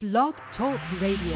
Blog Talk Radio.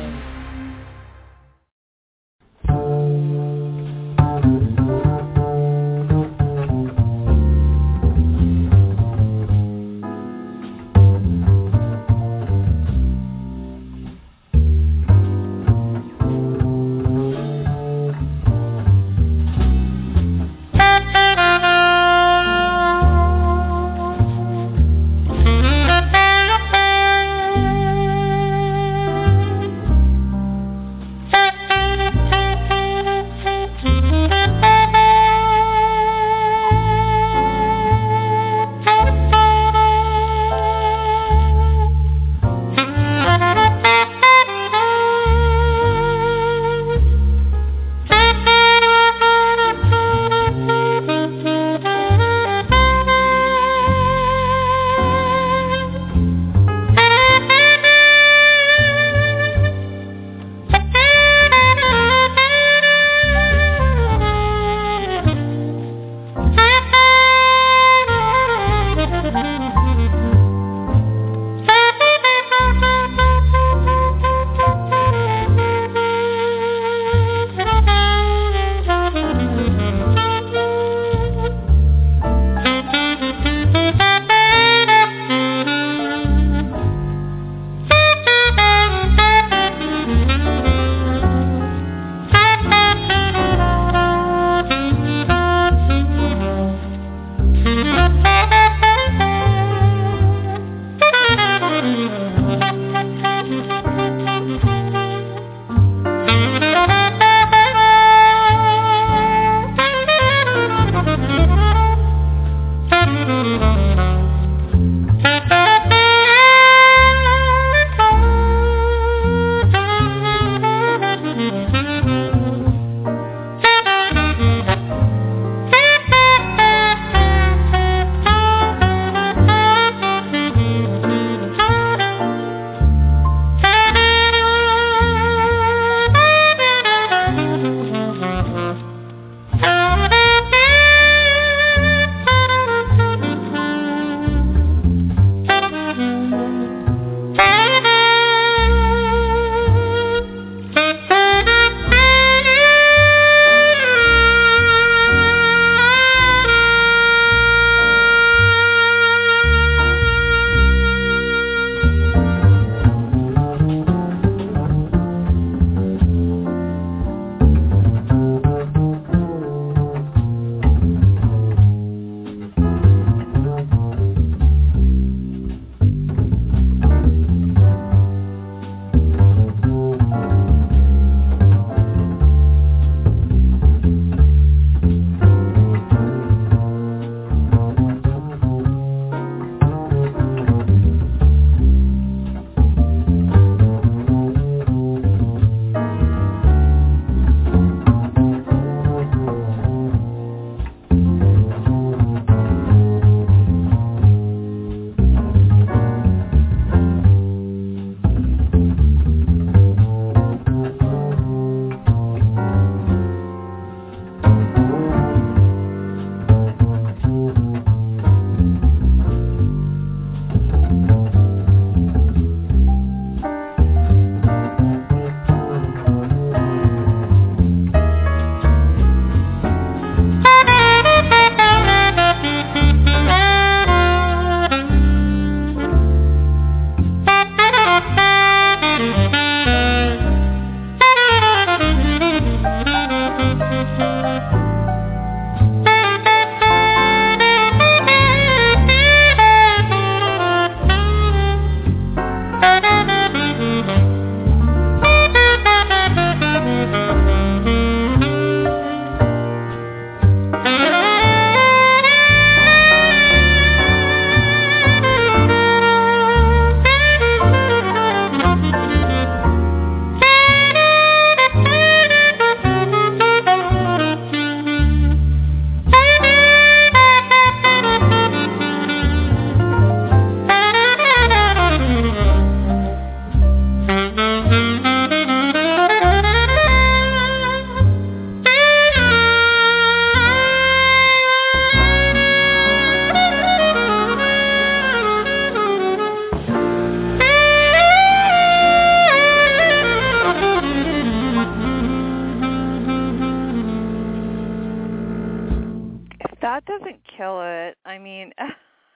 wouldn't kill it. I mean,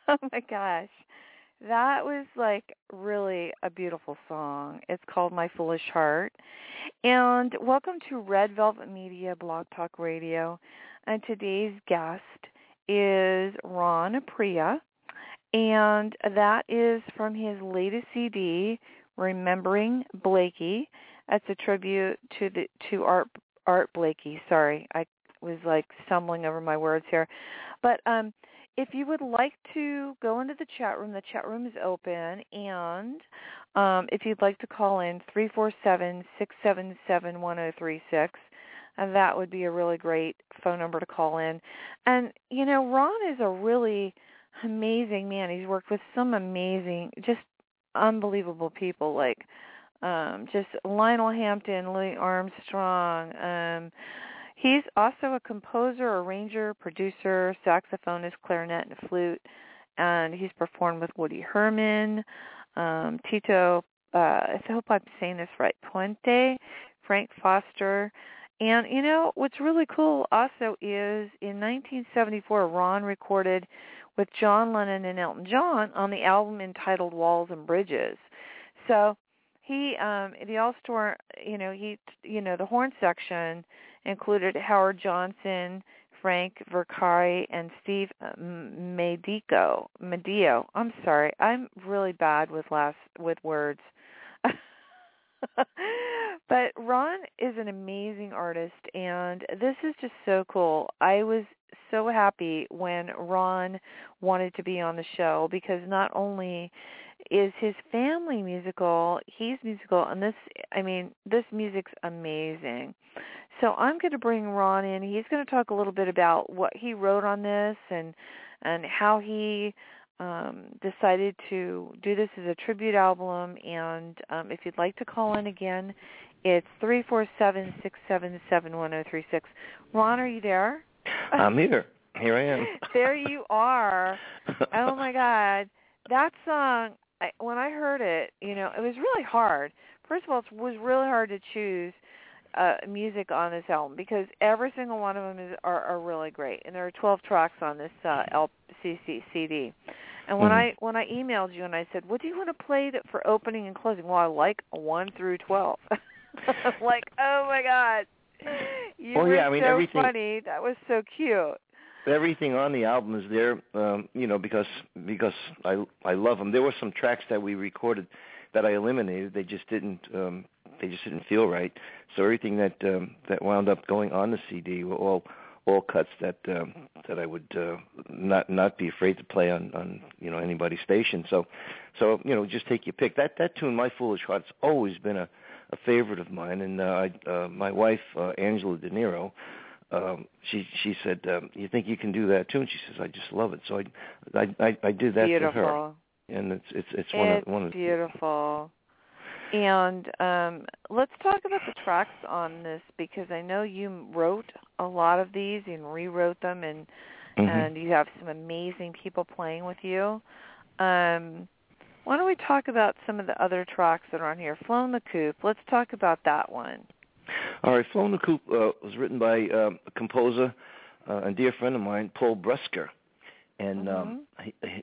oh my gosh. That was like really a beautiful song. It's called My Foolish Heart. And welcome to Red Velvet Media Blog Talk Radio. And today's guest is Ron Aprea. And that is from his latest CD, Remembering Blakey. That's a tribute to Art Blakey. Sorry, I was like stumbling over my words here. But if you would like to go into the chat room is open. And if you'd like to call in, 347-677-1036. And that would be a really great phone number to call in. And, you know, Ron is a really amazing man. He's worked with some amazing, just unbelievable people, like just Lionel Hampton, Louis Armstrong. He's also a composer, arranger, producer, saxophonist, clarinet, and flute. And he's performed with Woody Herman, Tito, I hope I'm saying this right, Puente, Frank Foster. And, you know, what's really cool also is in 1974, Ron recorded with John Lennon and Elton John on the album entitled Walls and Bridges. So he, the all-star, you know, the horn section included Howard Johnson, Frank Verkari, and Steve Madeo. I'm sorry, I'm really bad with words. But Ron is an amazing artist, and this is just so cool. I was so happy when Ron wanted to be on the show, because not only is his family musical, he's musical, and this music's amazing. So I'm going to bring Ron in. He's going to talk a little bit about what he wrote on this and how he decided to do this as a tribute album. And if you'd like to call in again, it's 347-677-1036. Ron, are you there? I'm here. Here I am. There you are. Oh my God, that song! When I heard it, you know, it was really hard. First of all, it was really hard to choose music on this album, because every single one of them are really great, and there are 12 tracks on this CD. And when I emailed you and I said, "What do you want to play for opening and closing?" Well, I like 1 through 12. Like, oh my God, everything, funny. That was so cute. Everything on the album is there, you know, because I love them. There were some tracks that we recorded that I eliminated. They just didn't feel right. So everything that wound up going on the CD were all cuts that I would not be afraid to play on you know, anybody's station. So you know, just take your pick. That tune, My Foolish Heart, has always been a favorite of mine. And my wife, Angela De Niro, she said, "You think you can do that tune?" She says, "I just love it." So I did that for her. And it's one of the beautiful. And let's talk about the tracks on this, because I know you wrote a lot of these and rewrote them, and and you have some amazing people playing with you. Why don't we talk about some of the other tracks that are on here? Flown the Coop, let's talk about that one. All right, Flown the Coop was written by a composer and dear friend of mine, Paul Bresker. And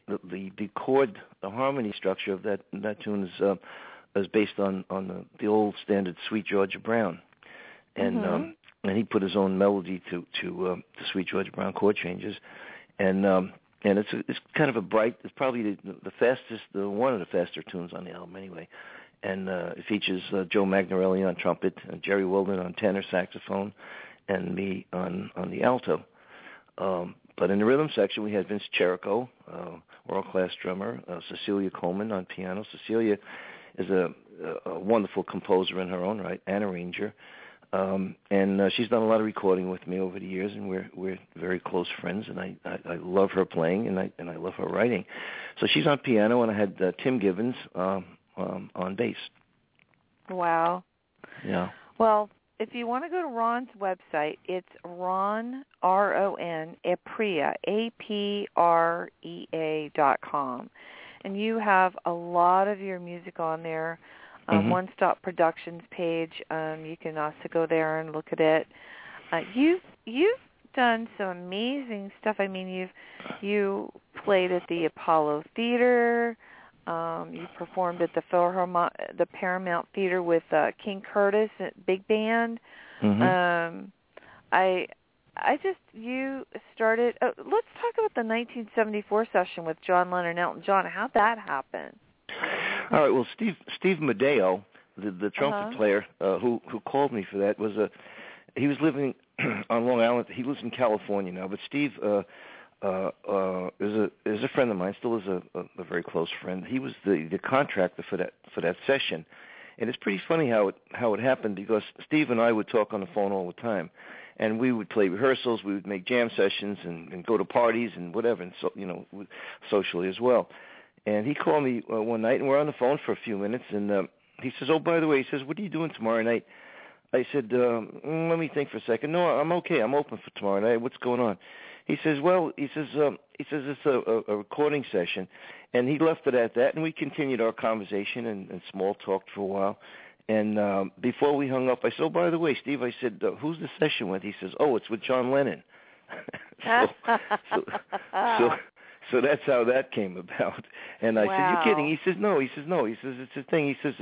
the chord, the harmony structure of that tune is based on the old standard Sweet Georgia Brown, and and he put his own melody to Sweet Georgia Brown chord changes, and it's kind of a bright. It's probably one of the faster tunes on the album anyway, and it features Joe Magnarelli on trumpet, and Jerry Wilden on tenor saxophone, and me on the alto. But in the rhythm section, we had Vince Cherico, world-class drummer, Cecilia Coleman on piano. Cecilia is a wonderful composer in her own right, and arranger, and she's done a lot of recording with me over the years, and we're very close friends, and I love her playing, and I love her writing. So she's on piano, and I had Tim Gibbons on bass. Wow. Yeah. Well, if you want to go to Ron's website, it's Ron, R-O-N, Aprea, APREA.com. And you have a lot of your music on there. One Stop Productions page. You can also go there and look at it. You've done some amazing stuff. I mean, you played at the Apollo Theater. You performed at the Paramount Theater with King Curtis Big Band. Mm-hmm. You started. Let's talk about the 1974 session with John Lennon, Elton John. How'd that happen? All right. Well, Steve Madeo, the trumpet player who called me for that, he was living on Long Island. He lives in California now, but Steve is a friend of mine. Still is a very close friend. He was the contractor for that session, and it's pretty funny how it happened, because Steve and I would talk on the phone all the time. And we would play rehearsals, we would make jam sessions and go to parties and whatever, and so, socially as well. And he called me one night, and we're on the phone for a few minutes, and he says, oh, by the way, he says, what are you doing tomorrow night? I said, let me think for a second. No, I'm okay. I'm open for tomorrow night. What's going on? He says, it's a recording session. And he left it at that, and we continued our conversation and small talked for a while. And before we hung up, I said, oh, by the way, Steve, I said, who's the session with? He says, oh, it's with John Lennon. so that's how that came about. And I said, you're kidding. He says, no. He says, it's a thing. He says,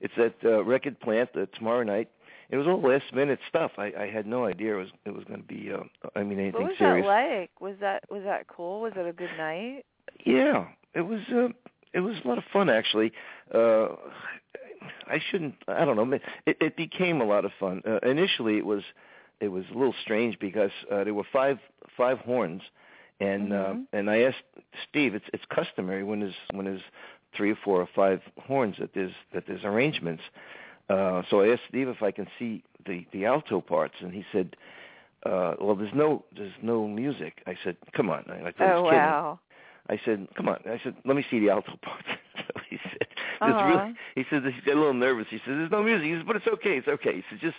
it's at Record Plant tomorrow night. It was all last-minute stuff. I had no idea it was going to be, anything serious. What was that like? Was that cool? Was it a good night? Yeah. It was a lot of fun, actually. I don't know. It became a lot of fun. Initially, it was a little strange because there were five horns, and mm-hmm. And I asked Steve. It's customary when there's three or four or five horns that there's arrangements. So I asked Steve if I can see the alto parts, and he said, "Well, there's no music." I said, "Come on!" I said, "Come on!" I said, "Let me see the alto parts." So he said. He said he got a little nervous. He said, "There's no music," he said, "but it's okay. It's okay." He said,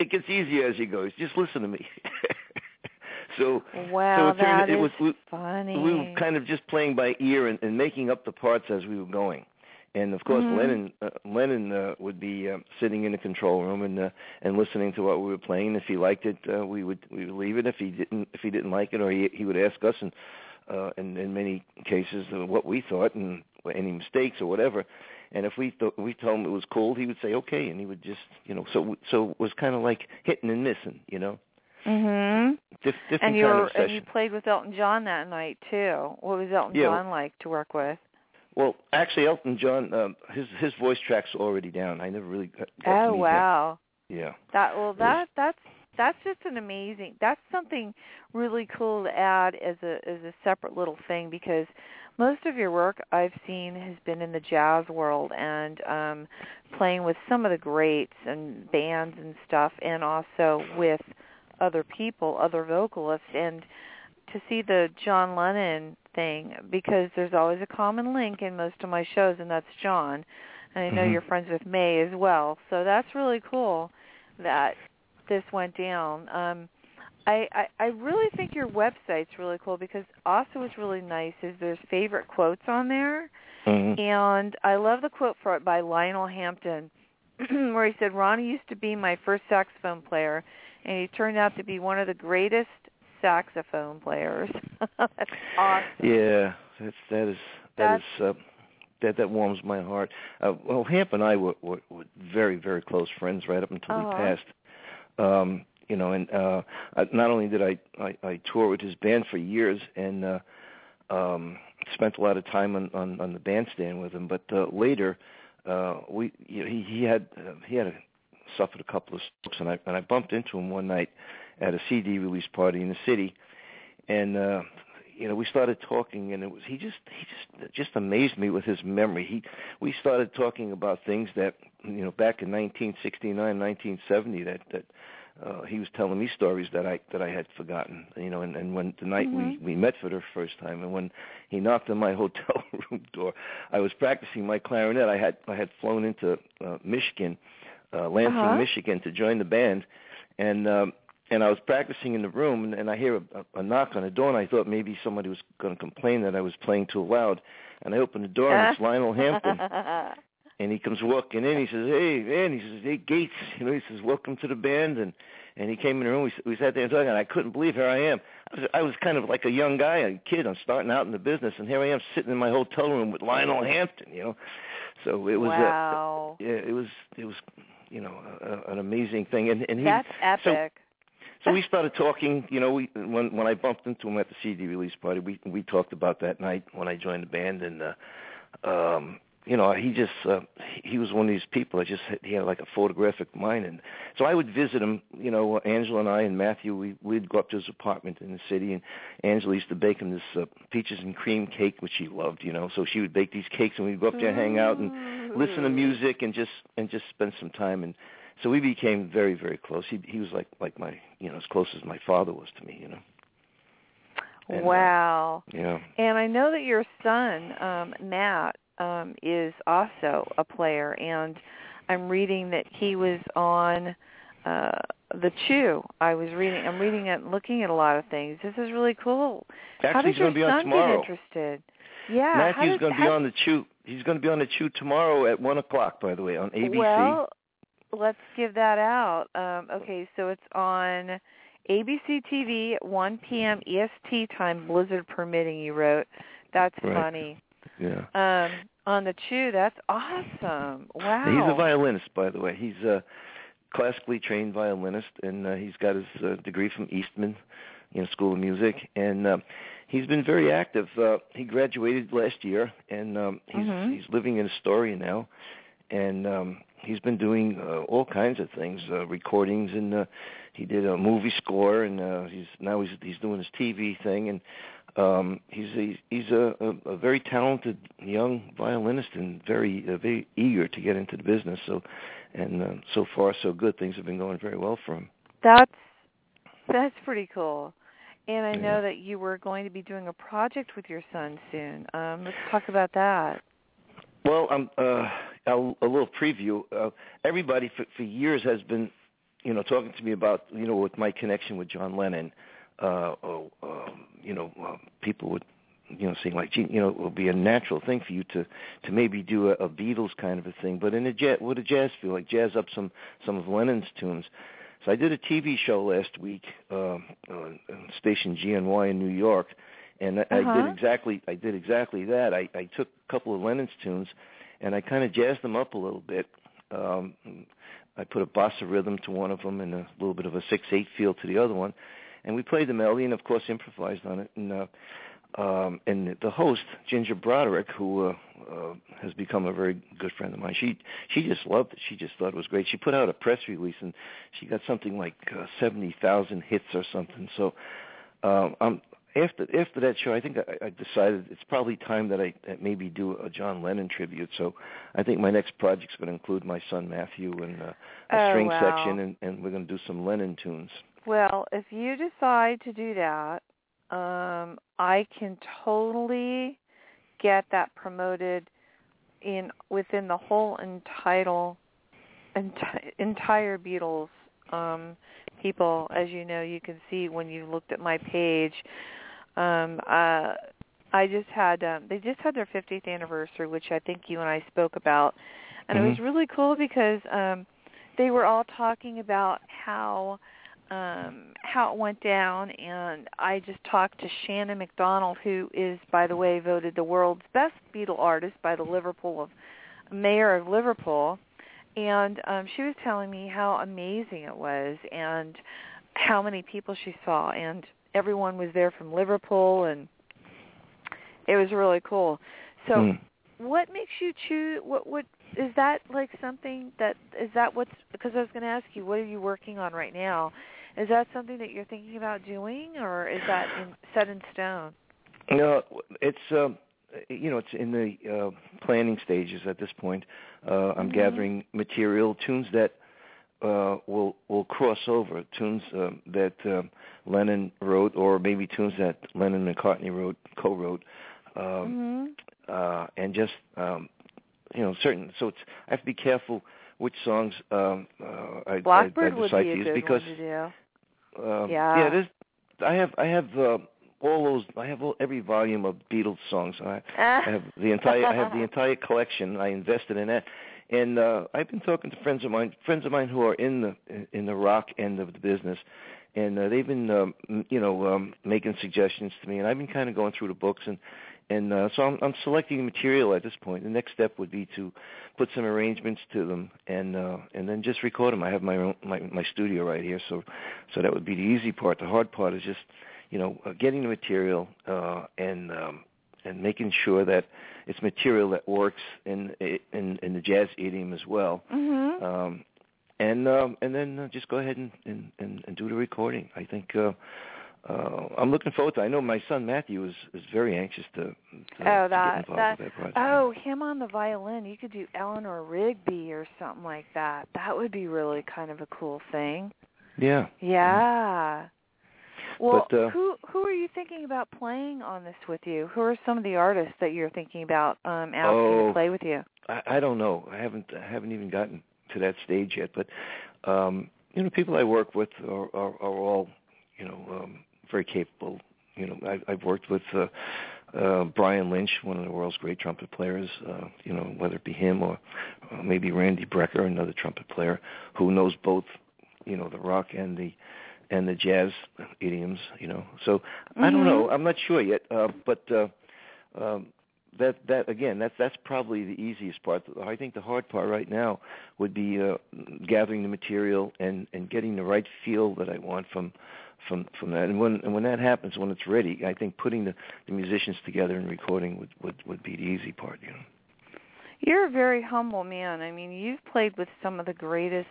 "It gets easier as you go. He said, just listen to me." so it was funny. We were kind of just playing by ear and making up the parts as we were going. And of course, mm-hmm. Lennon would be sitting in the control room and listening to what we were playing. If he liked it, we would leave it. If he didn't like it, or he would ask us, and in many cases, what we thought and any mistakes or whatever. And if we told him it was cool, he would say okay, and he would just So it was kind of like hitting and missing, Mm-hmm. Different kind of session. And you played with Elton John that night too. What was Elton John like to work with? Well, actually, Elton John, his voice track's already down. I never really got to meet him. Yeah. That's just an amazing. That's something really cool to add as a separate little thing, because most of your work I've seen has been in the jazz world and playing with some of the greats and bands and stuff, and also with other people, other vocalists, and to see the John Lennon thing, because there's always a common link in most of my shows, and that's John. And I know mm-hmm. you're friends with May as well, so that's really cool that this went down. I really think your website's really cool, because also what's really nice is there's favorite quotes on there. Mm-hmm. And I love the quote by Lionel Hampton where he said, Ronnie used to be my first saxophone player, and he turned out to be one of the greatest saxophone players. That's awesome. Yeah, that warms my heart. Well, Hamp and I were very, very close friends right up until he passed. Not only did I tour with his band for years and spent a lot of time on the bandstand with him, but later he had suffered a couple of strokes, and I bumped into him one night at a CD release party in the city, and we started talking, and he just amazed me with his memory. We started talking about things that back in 1969, 1970 that he was telling me stories that I had forgotten, and when the night mm-hmm. we met for the first time, and when he knocked on my hotel room door, I was practicing my clarinet. I had flown into Michigan, Lansing, Michigan, to join the band, and I was practicing in the room, and I hear a knock on the door, and I thought maybe somebody was going to complain that I was playing too loud, and I opened the door, and it's Lionel Hampton. And he comes walking in. He says, "Hey, man," he says, "Hey, Gates," you know, he says, "Welcome to the band." And he came in the room. We sat there and talking. And I couldn't believe here I am. I was kind of like a young guy, a kid. I'm starting out in the business, and here I am sitting in my hotel room with Lionel Hampton. You know, so it was. Wow. It was. You know, an amazing thing. And he, that's epic. So we started talking. You know, when I bumped into him at the CD release party, we talked about that night when I joined the band, and you know, he just he was one of these people. He had like a photographic mind, and so I would visit him. You know, Angela and I and Matthew, we'd go up to his apartment in the city, and Angela used to bake him this peaches and cream cake, which he loved. You know, so she would bake these cakes, and we'd go up there, hang out, and listen to music, and just spend some time. And so we became very, very close. He was like my, you know, as close as my father was to me. You know. And, wow. Yeah. You know. And I know that your son, Matt, is also a player, and I'm reading that he was on The Chew. I'm reading it and looking at a lot of things. This is really cool. Actually, how did your son get interested? Yeah, Matthew's going to be on The Chew. He's going to be on The Chew tomorrow at 1 o'clock, by the way, on ABC. Well, let's give that out. Okay, so it's on ABC TV at 1 p.m. EST time, blizzard permitting, you wrote. That's right. Funny. Yeah. On The Chew, that's awesome. Wow. He's a violinist, by the way. He's a classically trained violinist, and he's got his degree from Eastman, you know, School of Music, and he's been very active. He graduated last year, and he's living in Astoria now, and he's been doing all kinds of things, recordings, and he did a movie score, and he's doing his TV thing, and he's a very talented young violinist and very eager to get into the business. So, and so far so good. Things have been going very well for him. That's pretty cool. And I know that you were going to be doing a project with your son soon. Let's talk about that. Well, a little preview. Everybody for years has been, you know, talking to me about, you know, with my connection with John Lennon. You know, people would, you know, saying like, gee, you know, it would be a natural thing for you to maybe do a Beatles kind of a thing, but with a jazz feel, like jazz up some of Lennon's tunes. So I did a TV show last week on station GNY in New York, and I did exactly that. I took a couple of Lennon's tunes, and I kind of jazzed them up a little bit. I put a bossa rhythm to one of them and a little bit of a 6/8 feel to the other one. And we played the melody, and of course improvised on it. And and the host, Ginger Broderick, who has become a very good friend of mine, she just loved it. She just thought it was great. She put out a press release, and she got something like 70,000 hits or something. So after that show, I think I decided it's probably time that I maybe do a John Lennon tribute. So I think my next project's going to include my son Matthew and a string section, and we're going to do some Lennon tunes. Well, if you decide to do that, I can totally get that promoted within the whole entire Beatles people. As you know, you can see when you looked at my page. They just had their 50th anniversary, which I think you and I spoke about, and it was really cool because they were all talking about how it went down, and I just talked to Shannon McDonald, who is, by the way, voted the world's best Beatle artist by the Mayor of Liverpool, and she was telling me how amazing it was and how many people she saw, and everyone was there from Liverpool, and it was really cool. So what makes you choose, what is that like something that, is that what's, because I was going to ask you, what are you working on right now? Is that something that you're thinking about doing, or is that set in stone? No, it's, you know, it's in the planning stages at this point. I'm gathering material, tunes that will cross over, tunes that Lennon wrote, or maybe tunes that Lennon and McCartney co-wrote, and just, you know, certain. So it's, I have to be careful which songs I decide to use, because I have all those. I have every volume of Beatles songs. I have the entire. I have the entire collection. I invested in that, and I've been talking to friends of mine who are in the rock end of the business, and they've been making suggestions to me, and I've been kind of going through the books and so I'm selecting material at this point. The next step would be to put some arrangements to them and then just record them. I have my studio right here, so that would be the easy part. The hard part is just getting the material and making sure that it's material that works in the jazz idiom as well. Mm-hmm. And then just go ahead and do the recording. I think. I'm looking forward to it. I know my son Matthew is very anxious to get involved with that project. Oh, him on the violin. You could do Eleanor Rigby or something like that. That would be really kind of a cool thing. Yeah. Yeah. Mm-hmm. Well, but, who are you thinking about playing on this with you? Who are some of the artists that you're thinking about asking to play with you? I don't know. I haven't even gotten to that stage yet. But people I work with are all very capable. I've worked with Brian Lynch, one of the world's great trumpet players, whether it be him or maybe Randy Brecker, another trumpet player who knows both, the rock and the jazz idioms, So I don't know. I'm not sure yet. That again, that's probably the easiest part. I think the hard part right now would be gathering the material and getting the right feel that I want from that. And when that happens, when it's ready, I think putting the musicians together and recording would be the easy part, You're a very humble man. I mean, you've played with some of the greatest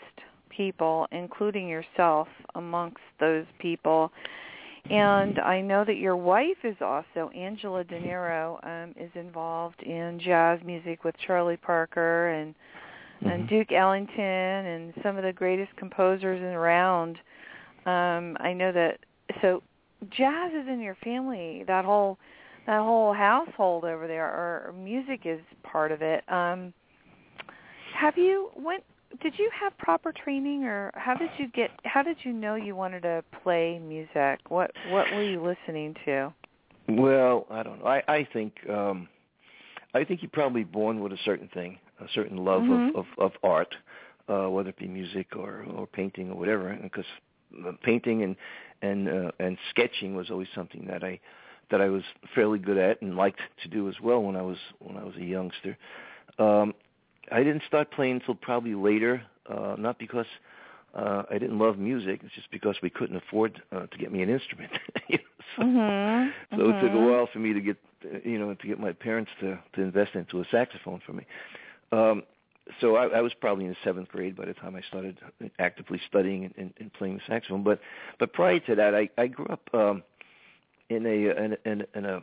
people, including yourself, amongst those people. And I know that your wife is also, Angela De Niro, is involved in jazz music with Charlie Parker and Duke Ellington and some of the greatest composers around. I know that, so jazz is in your family, that whole household over there, or music is part of it. Did you have proper training, or how did you know you wanted to play music? What were you listening to? Well, I don't know. I think you're probably born with a certain thing, a certain love of art, whether it be music or painting or whatever, because painting and sketching was always something that I was fairly good at and liked to do as well when I was a youngster. I didn't start playing until probably later, not because I didn't love music. It's just because we couldn't afford to get me an instrument. So it took a while for me to get my parents to invest into a saxophone for me. So I was probably in the seventh grade by the time I started actively studying and playing the saxophone. But prior to that, I grew up in a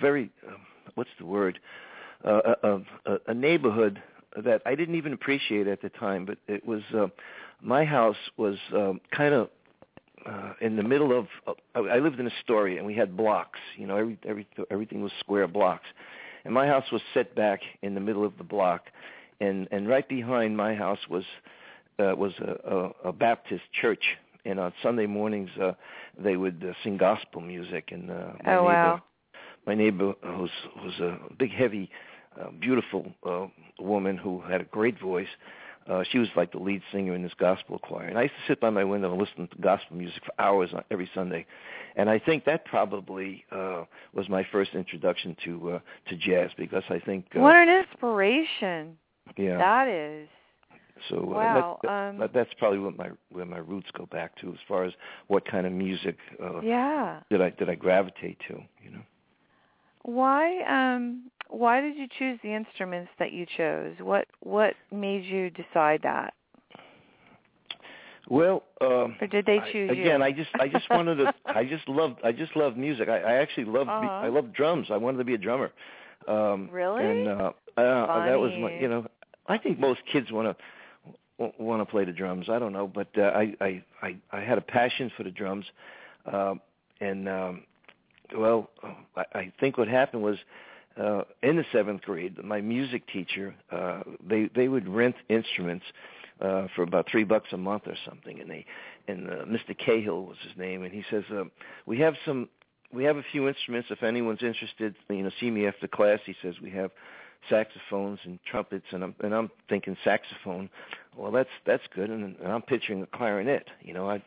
very a neighborhood that I didn't even appreciate at the time. But it was my house was kind of in the middle of. I lived in Astoria, and we had blocks. Everything was square blocks, and my house was set back in the middle of the block. And right behind my house was a Baptist church, and on Sunday mornings they would sing gospel music. And my neighbor was a big, heavy, beautiful woman who had a great voice. She was like the lead singer in this gospel choir, and I used to sit by my window and listen to gospel music for hours every Sunday. And I think that probably was my first introduction to jazz, because I think what an inspiration! Yeah, that is. So wow, that's probably what where my roots go back to, as far as what kind of music did I gravitate to, Why did you choose the instruments that you chose? What made you decide that? Well, or did they choose you? Again, I just wanted to. I just loved music. I actually loved. I loved drums. I wanted to be a drummer. Really? And that was my. I think most kids want to play the drums. I don't know, but I had a passion for the drums, I think what happened was in the seventh grade, my music teacher they would rent instruments for about $3 a month or something, and Mr. Cahill was his name, and he says we have some We have a few instruments. If anyone's interested, see me after class. He says we have saxophones and trumpets, and I'm thinking saxophone. Well, that's good, and I'm picturing a clarinet. I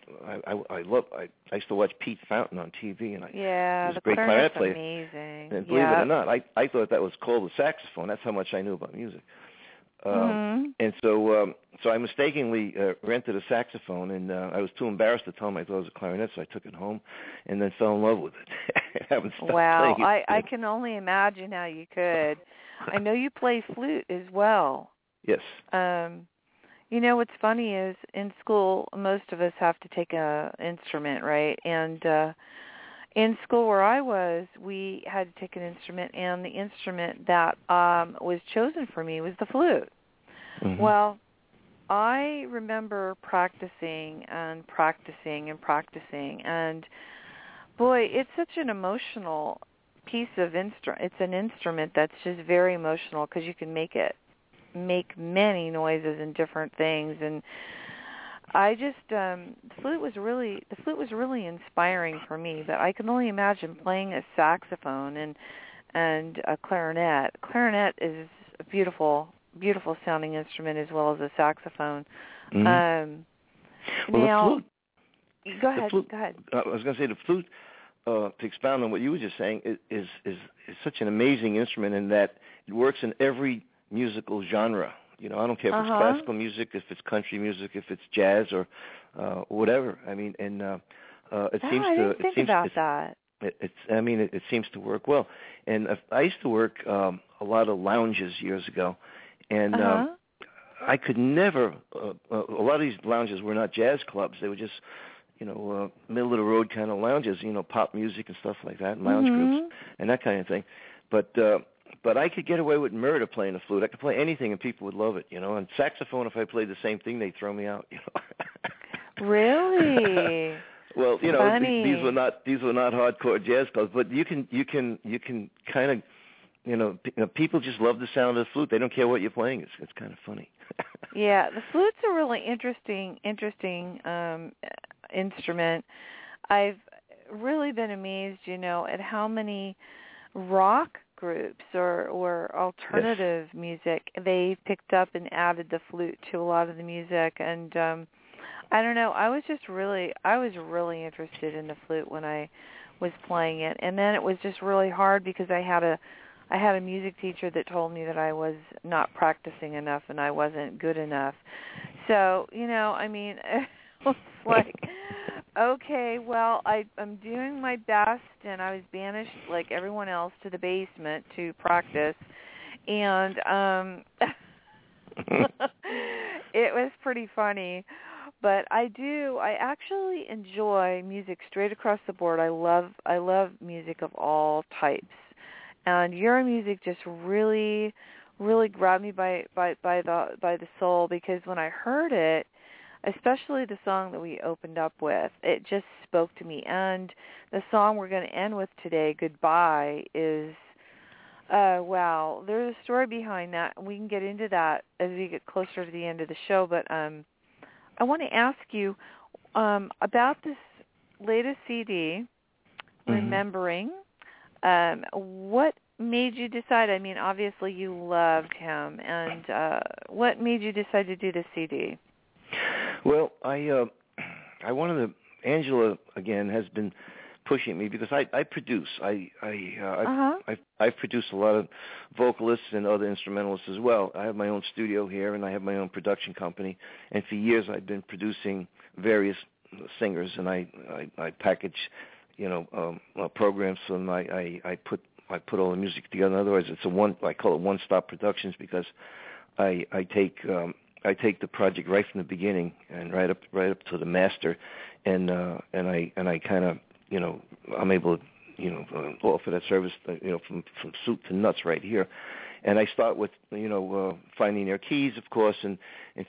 used to watch Pete Fountain on TV, and he was a great clarinet player. Amazing. And believe it or not, I thought that was called a saxophone. That's how much I knew about music. And so I mistakenly rented a saxophone, and I was too embarrassed to tell him I thought it was a clarinet, so I took it home and then fell in love with it. I haven't stopped playing it. Wow, I can only imagine how you could. I know you play flute as well. Yes. What's funny is in school, most of us have to take an instrument, right? And in school where I was, we had to take an instrument, and the instrument that was chosen for me was the flute. Mm-hmm. Well, I remember practicing, and boy, it's such an emotional piece of instrument. It's an instrument that's just very emotional because you can make many noises and different things, and I just the flute was really inspiring for me. But I can only imagine playing a saxophone and a clarinet. Clarinet is a beautiful sounding instrument as well as a saxophone. Mm-hmm. Go ahead. I was going to say the flute. To expound on what you were just saying, is such an amazing instrument in that it works in every musical genre. I don't care if it's classical music, if it's country music, if it's jazz or whatever. I mean, and it seems to work well. And I used to work a lot of lounges years ago, and I could never. A lot of these lounges were not jazz clubs; they were just middle of the road kind of lounges, pop music and stuff like that, and lounge groups and that kind of thing. But I could get away with murder playing the flute. I could play anything and people would love it, And saxophone, if I played the same thing, they'd throw me out, Really? Well, these were not hardcore jazz clubs, but you can kind of, people just love the sound of the flute. They don't care what you're playing. It's kind of funny. Yeah, the flute's a really interesting instrument. I've really been amazed, at how many rock groups or alternative music they picked up and added the flute to a lot of the music. And I don't know, I was really interested in the flute when I was playing it. And then it was just really hard because I had a music teacher that told me that I was not practicing enough and I wasn't good enough. So, it's like, okay, well, I'm doing my best, and I was banished like everyone else to the basement to practice. And it was pretty funny. But I actually enjoy music straight across the board. I love music of all types. And Euromusic just really, really grabbed me by the soul, because when I heard it, especially the song that we opened up with, it just spoke to me. And the song we're going to end with today, Goodbye, is, wow, there's a story behind that. We can get into that as we get closer to the end of the show. But I want to ask you about this latest CD, Remembering. What made you decide? I mean, obviously you loved him, and what made you decide to do the CD? Well, I wanted to. Angela again has been pushing me because I produce. I've produced a lot of vocalists and other instrumentalists as well. I have my own studio here, and I have my own production company. And for years, I've been producing various singers, and I package. Programs, and I put all the music together. Otherwise, it's I call it one-stop productions, because I take the project right from the beginning and right up to the master, and I kind of I'm able to offer that service from soup to nuts right here. And I start with, finding their keys, of course, and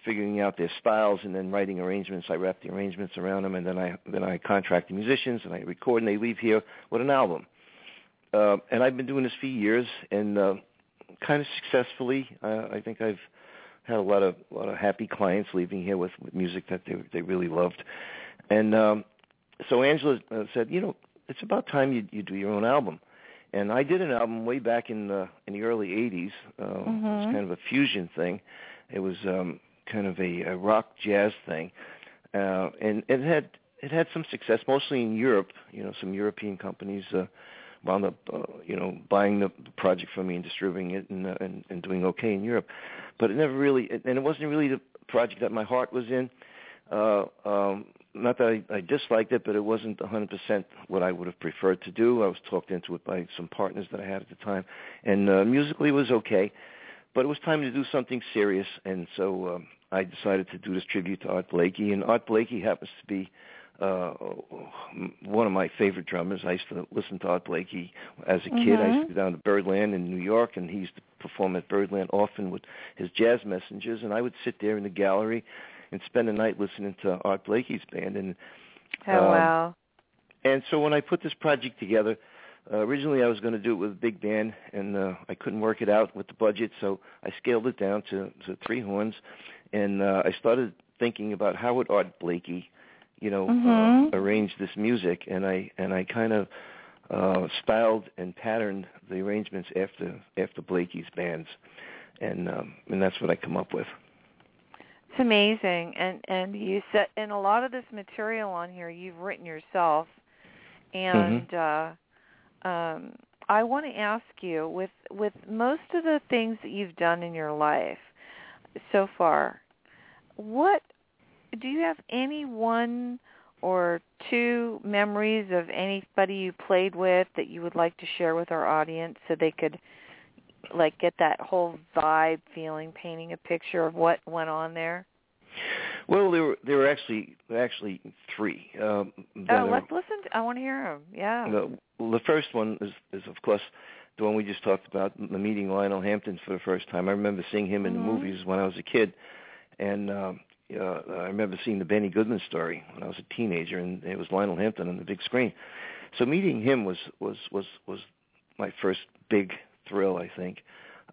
figuring out their styles, and then writing arrangements. I wrap the arrangements around them, and then I contract the musicians, and I record, and they leave here with an album. And I've been doing this for years, and kind of successfully. I think I've had a lot of happy clients leaving here with music that they really loved. And so Angela said, it's about time you do your own album. And I did an album way back in the early 80s. Mm-hmm. It was kind of a fusion thing. It was kind of a rock jazz thing. And it had some success, mostly in Europe. You know, some European companies wound up, buying the project from me and distributing it and doing okay in Europe. But it never really, and it wasn't really the project that my heart was in. Not that I disliked it, but it wasn't 100% what I would have preferred to do. I was talked into it by some partners that I had at the time. And musically it was okay. But it was time to do something serious. And so I decided to do this tribute to Art Blakey. And Art Blakey happens to be one of my favorite drummers. I used to listen to Art Blakey as a kid. I used to go down to Birdland in New York, and he used to perform at Birdland often with his jazz messengers. And I would sit there in the gallery and spend the night listening to Art Blakey's band. And wow. And so when I put this project together, originally I was going to do it with a big band, and I couldn't work it out with the budget, so I scaled it down to three horns. And I started thinking about how would Art Blakey, arrange this music, and I kind of styled and patterned the arrangements after Blakey's bands, and that's what I come up with. It's amazing, and you said, and a lot of this material on here you've written yourself, and I want to ask you with most of the things that you've done in your life so far, what do you have any one or two memories of anybody you played with that you would like to share with our audience so they could get that whole vibe feeling, painting a picture of what went on there? Well, there were actually three. Let's listen. I want to hear them. Yeah. The first one is of course the one we just talked about, meeting Lionel Hampton for the first time. I remember seeing him in the movies when I was a kid, and I remember seeing the Benny Goodman Story when I was a teenager, and it was Lionel Hampton on the big screen. So meeting him was my first big thrill, I think.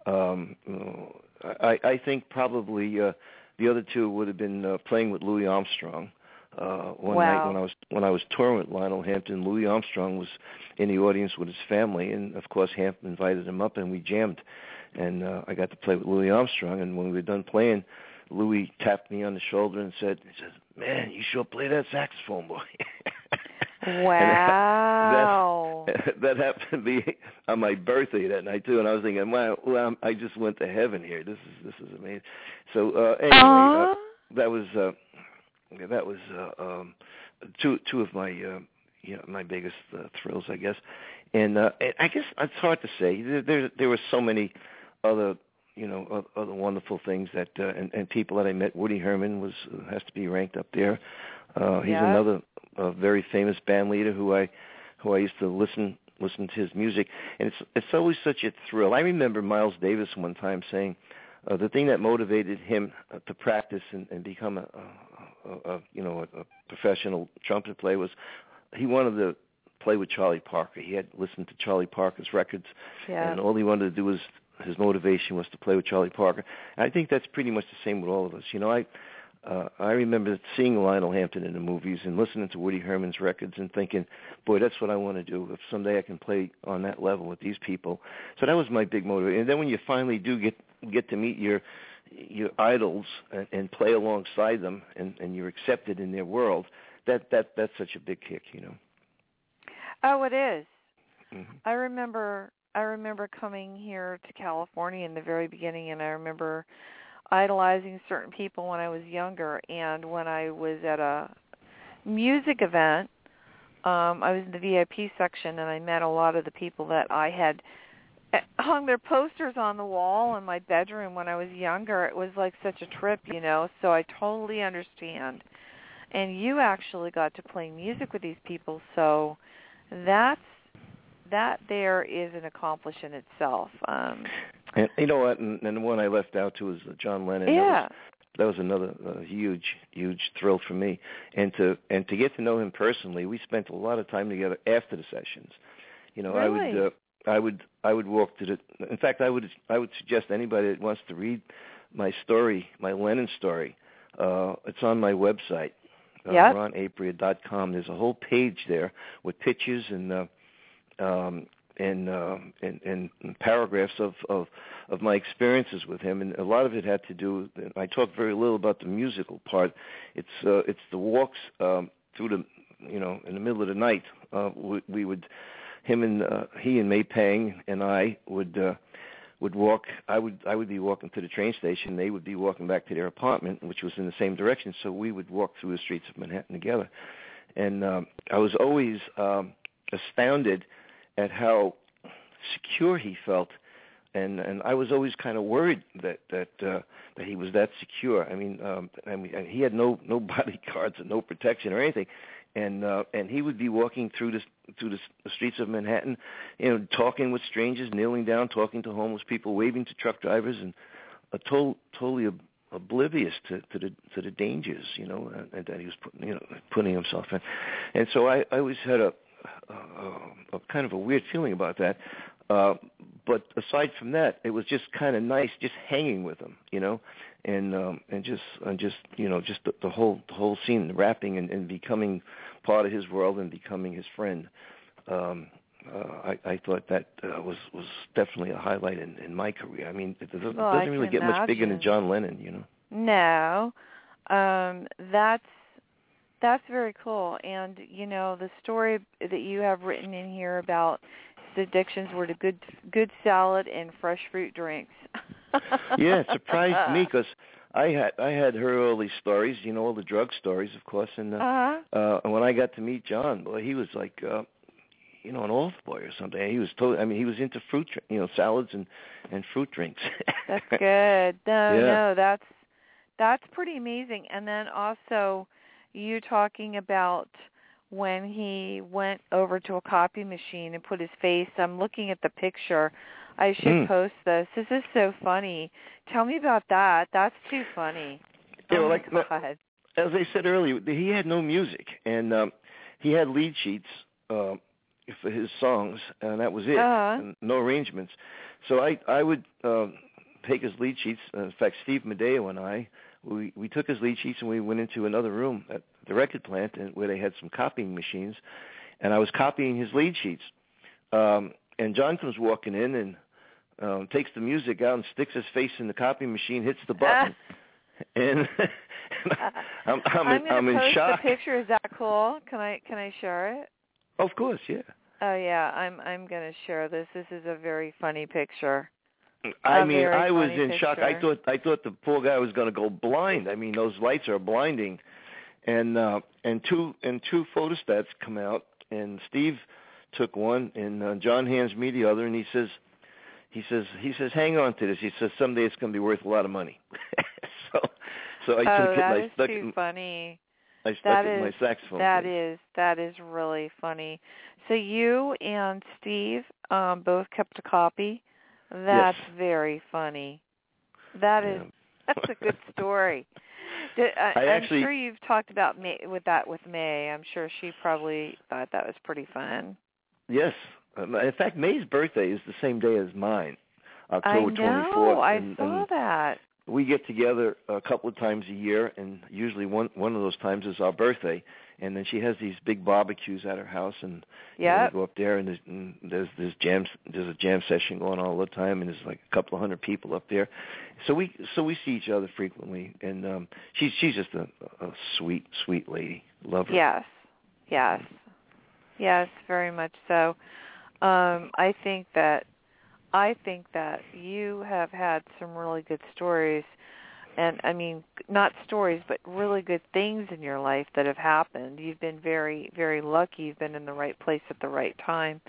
I think probably the other two would have been playing with Louis Armstrong one night when I was touring with Lionel Hampton. Louis Armstrong was in the audience with his family, and of course Hampton invited him up, and we jammed, and I got to play with Louis Armstrong. And when we were done playing, Louis tapped me on the shoulder and said, "Man, you sure play that saxophone, boy." Wow. That happened to be on my birthday that night too, and I was thinking, wow, well, I just went to heaven here. This is amazing. So anyway, that was two of my my biggest thrills, I guess. And I guess it's hard to say. There were so many other other wonderful things that and people that I met. Woody Herman has to be ranked up there. He's another very famous band leader who I used to listen to his music, and it's always such a thrill. I remember Miles Davis one time saying the thing that motivated him to practice and become a professional trumpet player was he wanted to play with Charlie Parker. He had listened to Charlie Parker's records, and all he wanted to do was. His motivation was to play with Charlie Parker. And I think that's pretty much the same with all of us. I remember seeing Lionel Hampton in the movies and listening to Woody Herman's records and thinking, boy, that's what I want to do. If someday I can play on that level with these people. So that was my big motivation. And then when you finally do get to meet your idols and play alongside them and you're accepted in their world, that's such a big kick, Oh, it is. Mm-hmm. I remember coming here to California in the very beginning, and I remember idolizing certain people when I was younger. And when I was at a music event, I was in the VIP section, and I met a lot of the people that I had hung their posters on the wall in my bedroom when I was younger. It was like such a trip, so I totally understand. And you actually got to play music with these people, so that there is an accomplishment itself. And you know what? And the one I left out too is John Lennon. Yeah, that was another huge thrill for me. And to get to know him personally, we spent a lot of time together after the sessions. Really? I would walk to the. In fact, I would suggest anybody that wants to read my story, my Lennon story. It's on my website. Yep. RonAprea.com. There's a whole page there with pictures and paragraphs of my experiences with him, and a lot of it had to do. I talked very little about the musical part. It's the walks through the, you know, in the middle of the night. We would, he and May Pang and I would walk. I would be walking to the train station. They would be walking back to their apartment, which was in the same direction. So we would walk through the streets of Manhattan together. And I was always astounded at how secure he felt, and I was always kind of worried that he was that secure. I mean, he had no bodyguards and no protection or anything. And he would be walking through the streets of Manhattan, you know, talking with strangers, kneeling down, talking to homeless people, waving to truck drivers, and totally oblivious to the dangers, you know, and that he was putting himself in. And so I always had a kind of a weird feeling about that. But aside from that, it was just kind of nice, just hanging with him, you know, and just the whole scene, rapping and becoming part of his world and becoming his friend. I thought that was definitely a highlight in my career. I mean, it doesn't really get much bigger than John Lennon, you know. No, that's very cool. And you know, the story that you have written in here about his addictions were to good salad and fresh fruit drinks. Yeah, it surprised me because I had heard all these stories, you know, all the drug stories, of course. And when I got to meet John, boy, he was like, you know, an old boy or something. He was totally, I mean, he was into fruit, you know, salads and fruit drinks. That's good. No, that's pretty amazing. And then also, you talking about when he went over to a copy machine and put his face. I'm looking at the picture. I should post this. This is so funny. Tell me about that. That's too funny. Yeah, well, as I said earlier, he had no music, and he had lead sheets for his songs, and that was it. And no arrangements. So I would take his lead sheets. In fact, Steve Madeo and I, we took his lead sheets and we went into another room at the Record Plant, and where they had some copying machines, and I was copying his lead sheets. And John comes walking in and takes the music out and sticks his face in the copy machine, hits the button, and I'm in shock. I'm going to post the picture. Is that cool? Can I share it? Of course, yeah. Oh yeah, I'm going to share this. This is a very funny picture. I was in shock. I thought the poor guy was going to go blind. I mean, those lights are blinding, and two photostats come out, and Steve took one, and John hands me the other, and he says, hang on to this. He says, someday it's going to be worth a lot of money. so I took it. And I stuck it. Oh, that is too funny. I stuck it in my saxophone. That is really funny. So you and Steve both kept a copy. That's very funny. That's a good story. I'm sure you've talked about with May. I'm sure she probably thought that was pretty fun. Yes. In fact, May's birthday is the same day as mine, October 24th. I saw that. We get together a couple of times a year, and usually one of those times is our birthday. And then she has these big barbecues at her house, and you know, we go up there, and there's a jam session going on all the time, and there's like a couple of hundred people up there. So we see each other frequently, and she's just a sweet, sweet lady. Love her. Yes, very much so. I think that you have had some really good stories. And, I mean, not stories, but really good things in your life that have happened. You've been very, very lucky. You've been in the right place at the right time.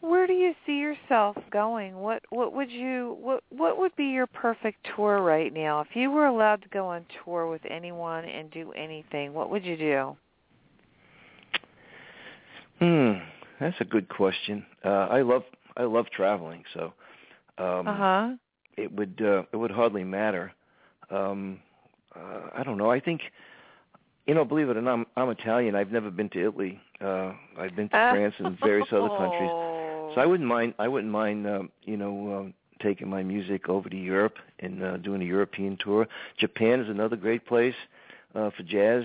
Where do you see yourself going? What would be your perfect tour right now? If you were allowed to go on tour with anyone and do anything, what would you do? That's a good question. I love traveling, so. It would hardly matter. I don't know. I think, you know, believe it or not, I'm Italian. I've never been to Italy. I've been to France and various other countries. So I wouldn't mind. Taking my music over to Europe and doing a European tour. Japan is another great place. for jazz.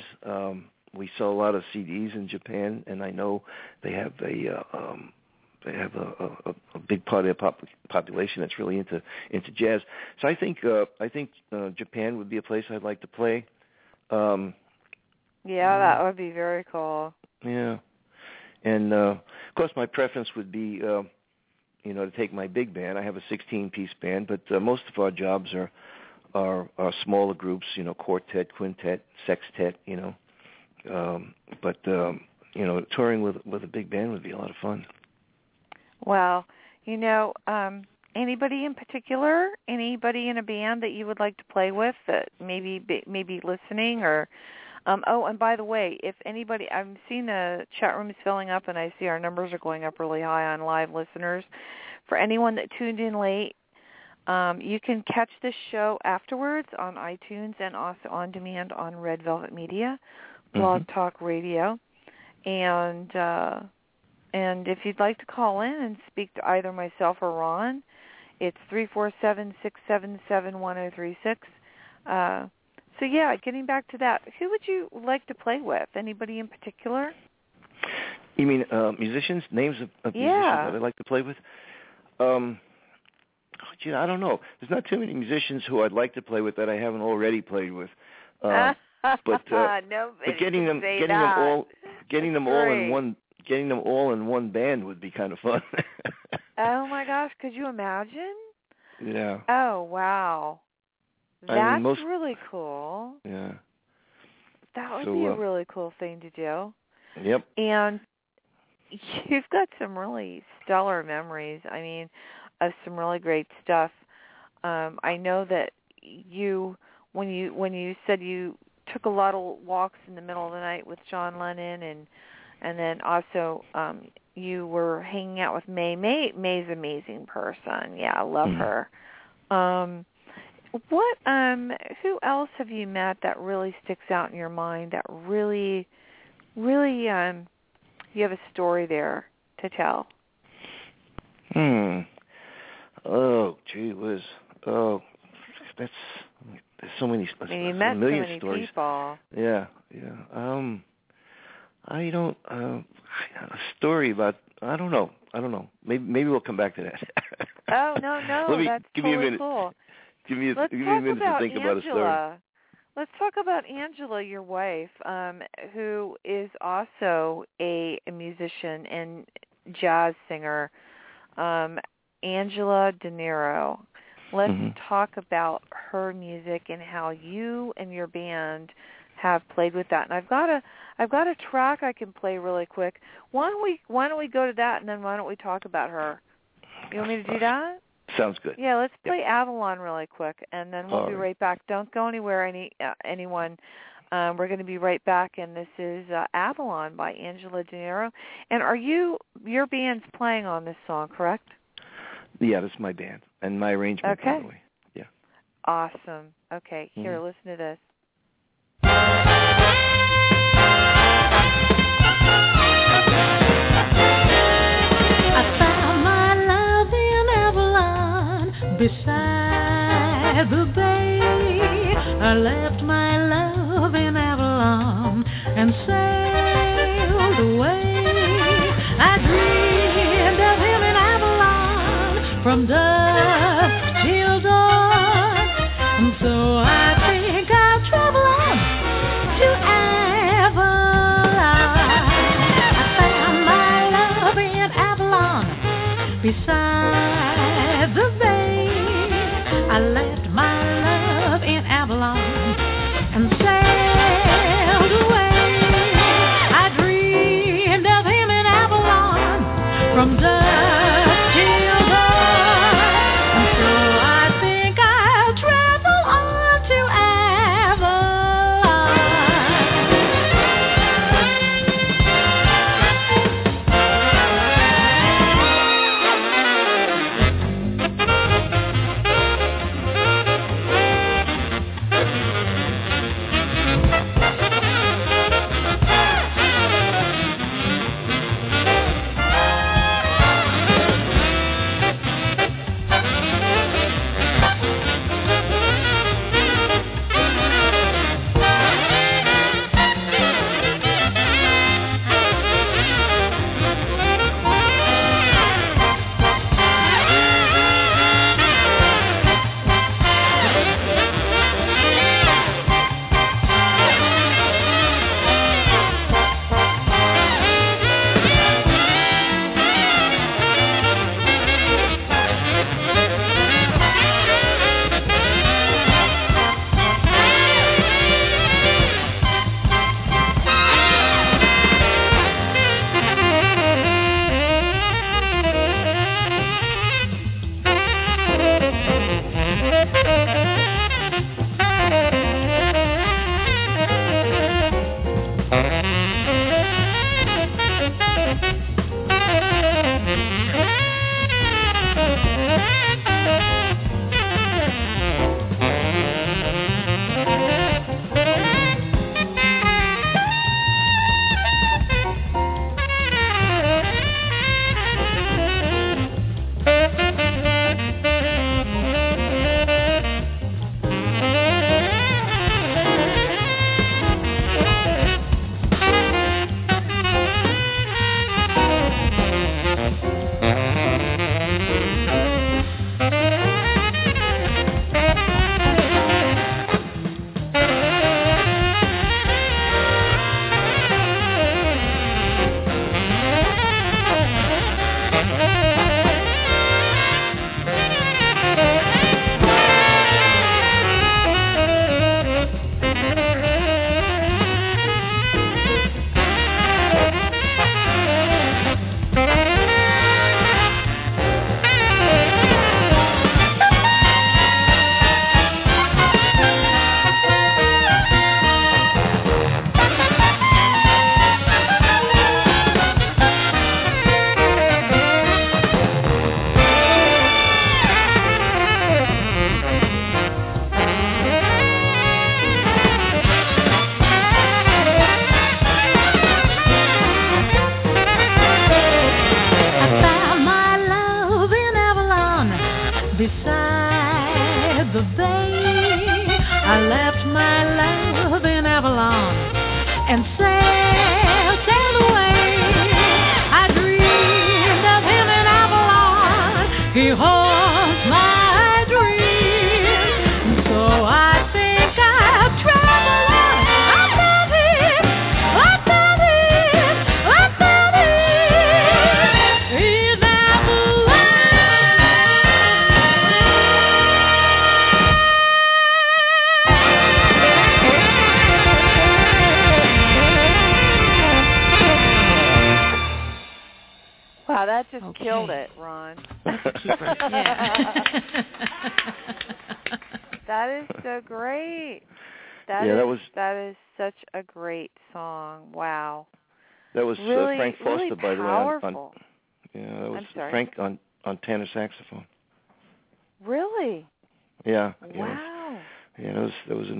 We sell a lot of CDs in Japan, and I know they have a big part of their population that's really into jazz. So I think Japan would be a place I'd like to play. Yeah, that would be very cool. Yeah, and of course my preference would be to take my big band. I have a 16-piece band, but most of our jobs are smaller groups, quartet, quintet, sextet, But touring with a big band would be a lot of fun. Well, anybody in particular? Anybody in a band that you would like to play with that maybe listening or? Oh, and by the way, if anybody, I'm seeing the chat room is filling up, and I see our numbers are going up really high on live listeners. For anyone that tuned in late, you can catch this show afterwards on iTunes and also on demand on Red Velvet Media, Blog Talk Radio, and if you'd like to call in and speak to either myself or Ron, it's 347-677-1036. So yeah, getting back to that, who would you like to play with? Anybody in particular? You mean musicians? Names of musicians that I'd like to play with? I don't know. There's not too many musicians who I'd like to play with that I haven't already played with. But getting them all in one band would be kind of fun. Oh my gosh, could you imagine? Yeah. Oh wow, that's really cool. Yeah. That would be a really cool thing to do. Yep. And you've got some really stellar memories. I mean, of some really great stuff. I know that when you said you took a lot of walks in the middle of the night with John Lennon, and then also you were hanging out with May. May's an amazing person. Yeah, I love her. Who else have you met that really sticks out in your mind? That really, really, you have a story there to tell. Oh gee whiz! Oh, that's. There's so many. You met so many stories. People. Yeah. I don't. A story about. I don't know. Maybe we'll come back to that. Oh no. That's totally cool. Give me a minute to think about a story. Let's talk about Angela, your wife, who is also a musician and jazz singer. Angela De Niro. Let's talk about her music and how you and your band have played with that. And I've got a track I can play really quick. Why don't we go to that, and then why don't we talk about her? You want me to do that? Sounds good. Yeah, let's play Avalon really quick, and then we'll be right back. Don't go anywhere, anyone. We're going to be right back, and this is Avalon by Angela De Niro. And are your band's playing on this song, correct? Yeah, that's my band and my arrangement, by the way. Yeah. Awesome. Okay, here, listen to this. I found my love in Avalon beside the bay. I left my love in Avalon and sailed away. I dreamed of him in Avalon from dusk till dawn, and so I think I'll travel on to Avalon. I found my love in Avalon beside the bay. I left my love in Avalon and sailed away. I dreamed of him in Avalon from dusk till dawn, and so I think I'll travel on to Avalon. I left my love in Avalon and sailed away. I dreamed of him in Avalon. He holds my dream. So I think I've traveled on. I found him in Avalon. Wow, that just killed it, Ron. That's a keeper. That is so great. That is such a great song. Wow. That was really, Frank Foster, really by the way. On, yeah, that was Frank on tenor saxophone. Really? Yeah. Wow. Yeah, that was an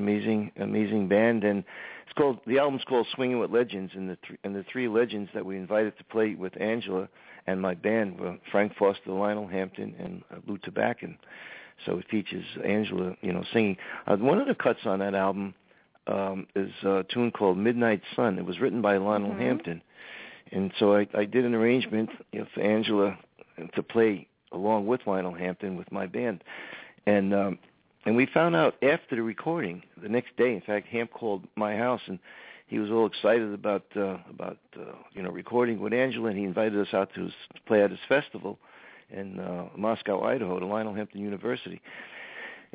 amazing band, and it's called, the album's called Swinging with Legends, and the three legends that we invited to play with Angela and my band were Frank Foster, Lionel Hampton, and Lou Tabakin. So it features Angela, singing. One of the cuts on that album is a tune called Midnight Sun. It was written by Lionel Hampton. And so I did an arrangement for Angela to play along with Lionel Hampton with my band. And we found out after the recording, the next day, in fact, Hamp called my house, and he was all excited about recording with Angela, and he invited us out to play at his festival in Moscow, Idaho, to Lionel Hampton University.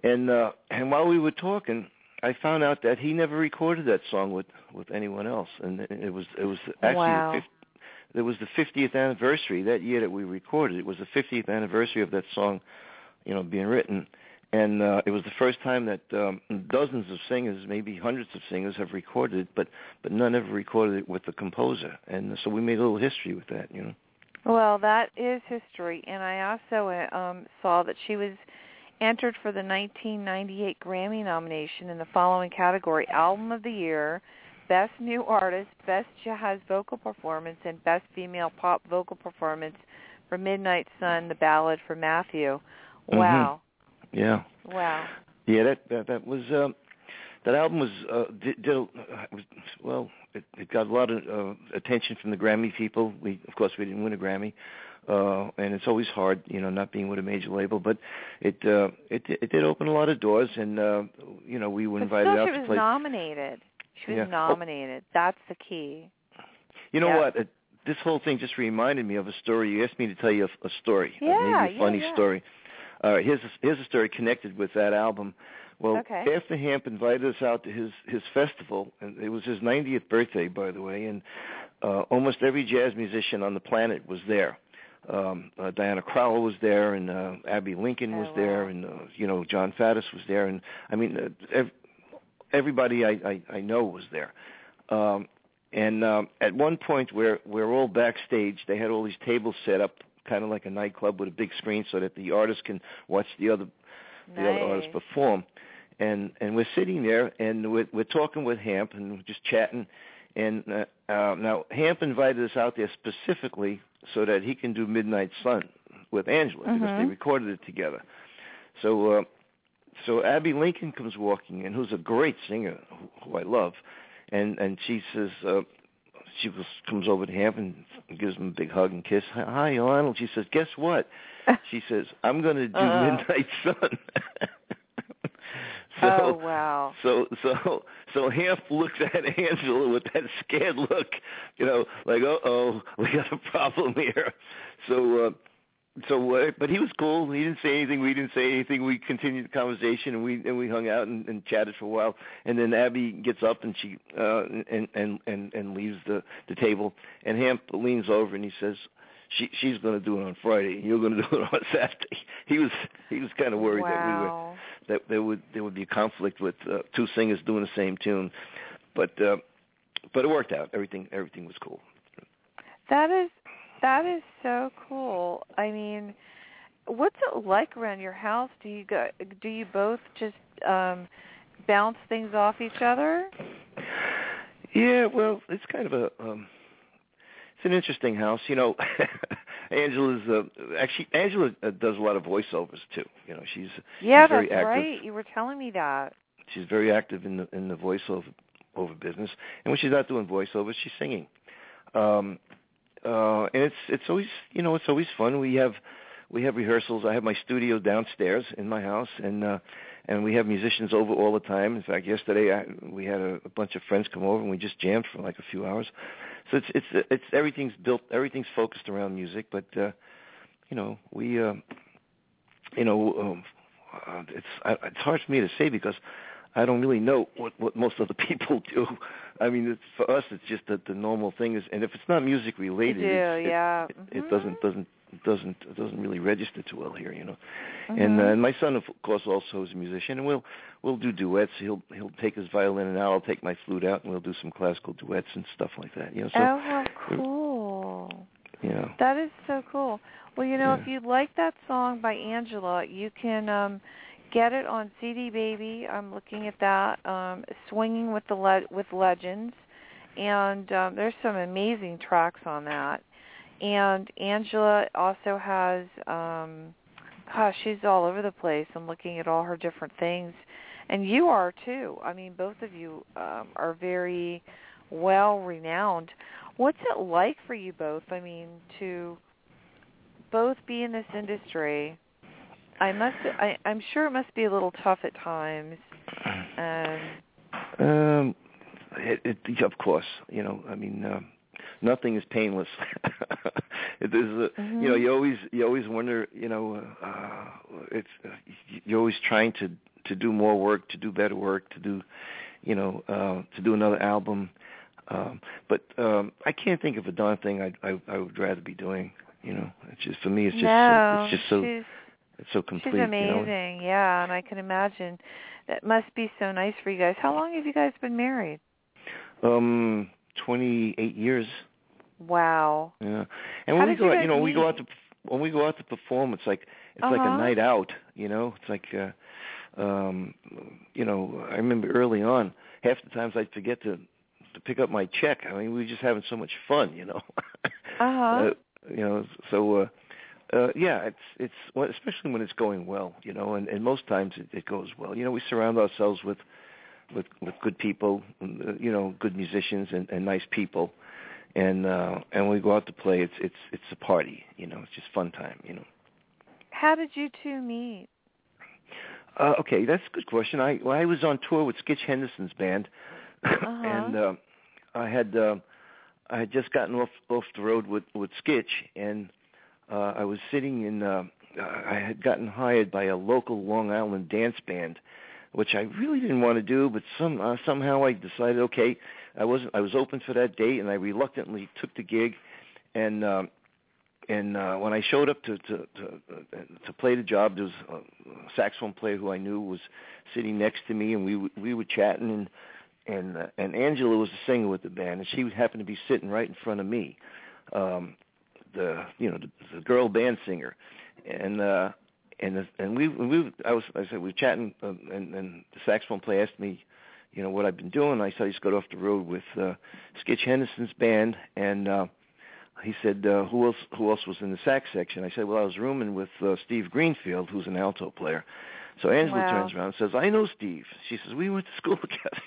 And while we were talking, I found out that he never recorded that song with anyone else. And it was actually it was the 50th anniversary that year that we recorded. It was the 50th anniversary of that song, being written. And it was the first time that dozens of singers, maybe hundreds of singers, have recorded it, but none ever recorded it with the composer. And so we made a little history with that, Well, that is history, and I also saw that she was entered for the 1998 Grammy nomination in the following category: Album of the Year, Best New Artist, Best Jazz Vocal Performance, and Best Female Pop Vocal Performance for Midnight Sun, the ballad for Matthew. Wow. Mm-hmm. Yeah. Wow. Yeah, that was... That album it got a lot of attention from the Grammy people. Of course, we didn't win a Grammy, and it's always hard, not being with a major label. But it did open a lot of doors, and we were invited out to play. She was nominated. She was nominated. Oh. That's the key. What? This whole thing just reminded me of a story. You asked me to tell you a story, maybe a funny story. All right, here's a story connected with that album. Well, after Hamp invited us out to his festival, and it was his 90th birthday, by the way, and almost every jazz musician on the planet was there. Diana Krall was there, and Abbey Lincoln was there, and John Faddis was there, and I mean everybody I know was there. And at one point, we're all backstage. They had all these tables set up, kind of like a nightclub with a big screen, so that the artist can watch the other artists perform. And we're sitting there, and we're talking with Hamp, and we're just chatting. And now Hamp invited us out there specifically so that he can do Midnight Sun with Angela, because they recorded it together. So Abbey Lincoln comes walking in, who's a great singer, who I love, and she says, comes over to Hamp and gives him a big hug and kiss. Hi, Arnold. She says, guess what? She says, I'm going to do Midnight Sun. Oh, wow. So Hamp looks at Angela with that scared look, like, uh-oh, we got a problem here. So but he was cool. He didn't say anything. We didn't say anything. We continued the conversation, and we hung out and chatted for a while. And then Abby gets up, and she and leaves the table. And Hamp leans over, and he says, "She's going to do it on Friday. You're going to do it on Saturday." He was kind of worried that there would be a conflict with two singers doing the same tune, but it worked out. Everything was cool. That is so cool. I mean, what's it like around your house? Do you both just bounce things off each other? Yeah, well, it's kind of it's an interesting house, Angela does a lot of voiceovers too. She's very active. That's right. You were telling me that. She's very active in the voiceover business, and when she's not doing voiceovers, she's singing. And it's always, you know, it's always fun. We have rehearsals. I have my studio downstairs in my house, and we have musicians over all the time. In fact, yesterday we had a bunch of friends come over, and we just jammed for like a few hours. So it's everything's built, everything's focused around music. But it's hard for me to say because I don't really know what most other people do. I mean, for us, it's just that the normal thing is, and if it's not music related, it doesn't really register too well here, you know. Mm-hmm. And my son, of course, also is a musician, and we'll do duets. He'll take his violin, and I'll take my flute out, and we'll do some classical duets and stuff like that. You know. So, oh, how cool! Yeah. That is so cool. Well, you know, if you like that song by Angela, you can get it on CD Baby. I'm looking at that. Swinging with the Legends, and there's some amazing tracks on that. And Angela also has, she's all over the place. I'm looking at all her different things. And you are, too. I mean, both of you are very well-renowned. What's it like for you both, I mean, to both be in this industry? I'm sure it must be a little tough at times. Of course, you know, I mean... nothing is painless. You know, you always wonder. You know, you're always trying to do more work, to do better work, to do another album. But I can't think of a darn thing I would rather be doing. You know, it's just for me. It's just it's so complete. She's amazing, you know? Yeah, and I can imagine that must be so nice for you guys. How long have you guys been married? 28 years. Wow. Yeah. And when we go out to perform, it's like a night out, you know. It's like I remember early on, half the times I'd forget to pick up my check. I mean, we were just having so much fun, you know. It's especially when it's going well, you know, and most times it goes well. You know, we surround ourselves with good people, you know, good musicians and nice people, and when we go out to play, it's a party, you know, it's just fun time, you know. How did you two meet? Okay, that's a good question. I was on tour with Skitch Henderson's band, and I had just gotten off the road with Skitch, and I was sitting in. I had gotten hired by a local Long Island dance band, which I really didn't want to do, but somehow I decided, okay, I was open for that date, and I reluctantly took the gig, and when I showed up to play the job, there was a saxophone player who I knew was sitting next to me, and we were chatting, and Angela was the singer with the band, and she happened to be sitting right in front of me, the girl band singer, we were chatting, and the saxophone player asked me, you know, what I've been doing. I said I just got off the road with Skitch Henderson's band, and he said, who else was in the sax section? I said, well, I was rooming with Steve Greenfield, who's an alto player. So Angela turns around and says, I know Steve. She says, we went to school together.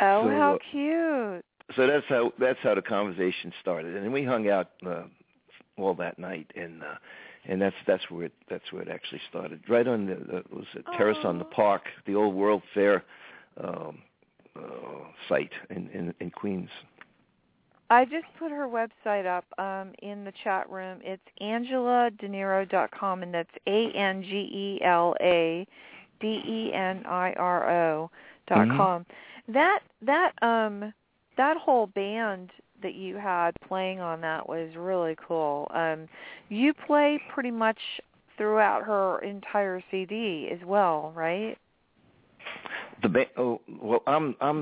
Oh, so, how cute! So that's how the conversation started, and then we hung out all that night, and that's where it actually started. Right on the terrace on the park, the old World Fair site in Queens. I just put her website up in the chat room. It's angeladeniro.com, and that's ANGELADENIRO.com. That whole band that you had playing on that was really cool. You play pretty much throughout her entire CD as well, right? I'm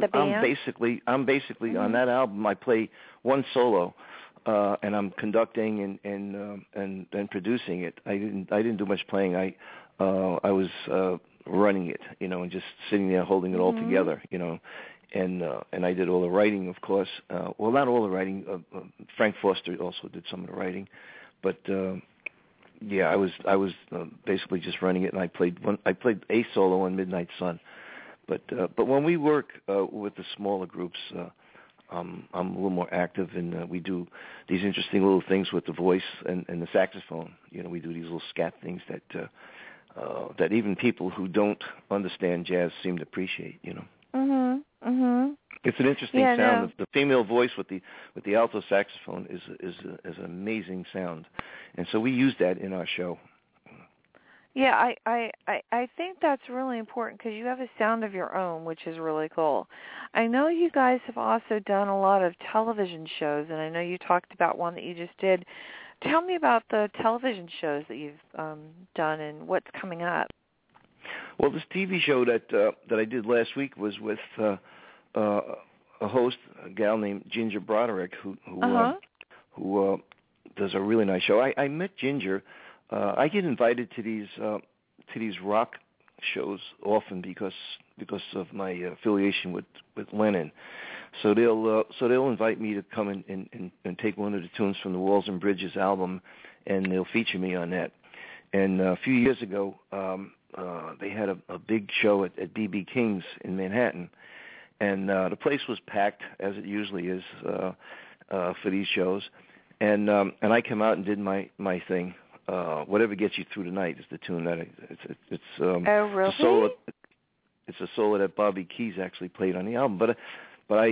basically on that album. I play one solo, and I'm conducting and producing it. I didn't do much playing. I was running it, you know, and just sitting there holding it all together, you know. And I did all the writing, of course. Well, not all the writing. Frank Foster also did some of the writing, but I was basically just running it. And I played a solo on Midnight Sun, But when we work with the smaller groups, I'm a little more active, and we do these interesting little things with the voice and the saxophone. You know, we do these little scat things that even people who don't understand jazz seem to appreciate. You know. Mm-hmm. Mm-hmm. It's an interesting sound. No. The female voice with the alto saxophone is an amazing sound, and so we use that in our show. Yeah, I think that's really important because you have a sound of your own, which is really cool. I know you guys have also done a lot of television shows, and I know you talked about one that you just did. Tell me about the television shows that you've done and what's coming up. Well, this TV show that I did last week was with a host, a gal named Ginger Broderick, who does a really nice show. I met Ginger. I get invited to these rock shows often because of my affiliation with Lennon, so they'll invite me to come and take one of the tunes from the Walls and Bridges album, and they'll feature me on that. And a few years ago, they had a big show at B.B. King's in Manhattan, and the place was packed as it usually is for these shows, and I came out and did my thing. Whatever gets you through the night is the tune that really? It's a solo that Bobby Keys actually played on the album, but I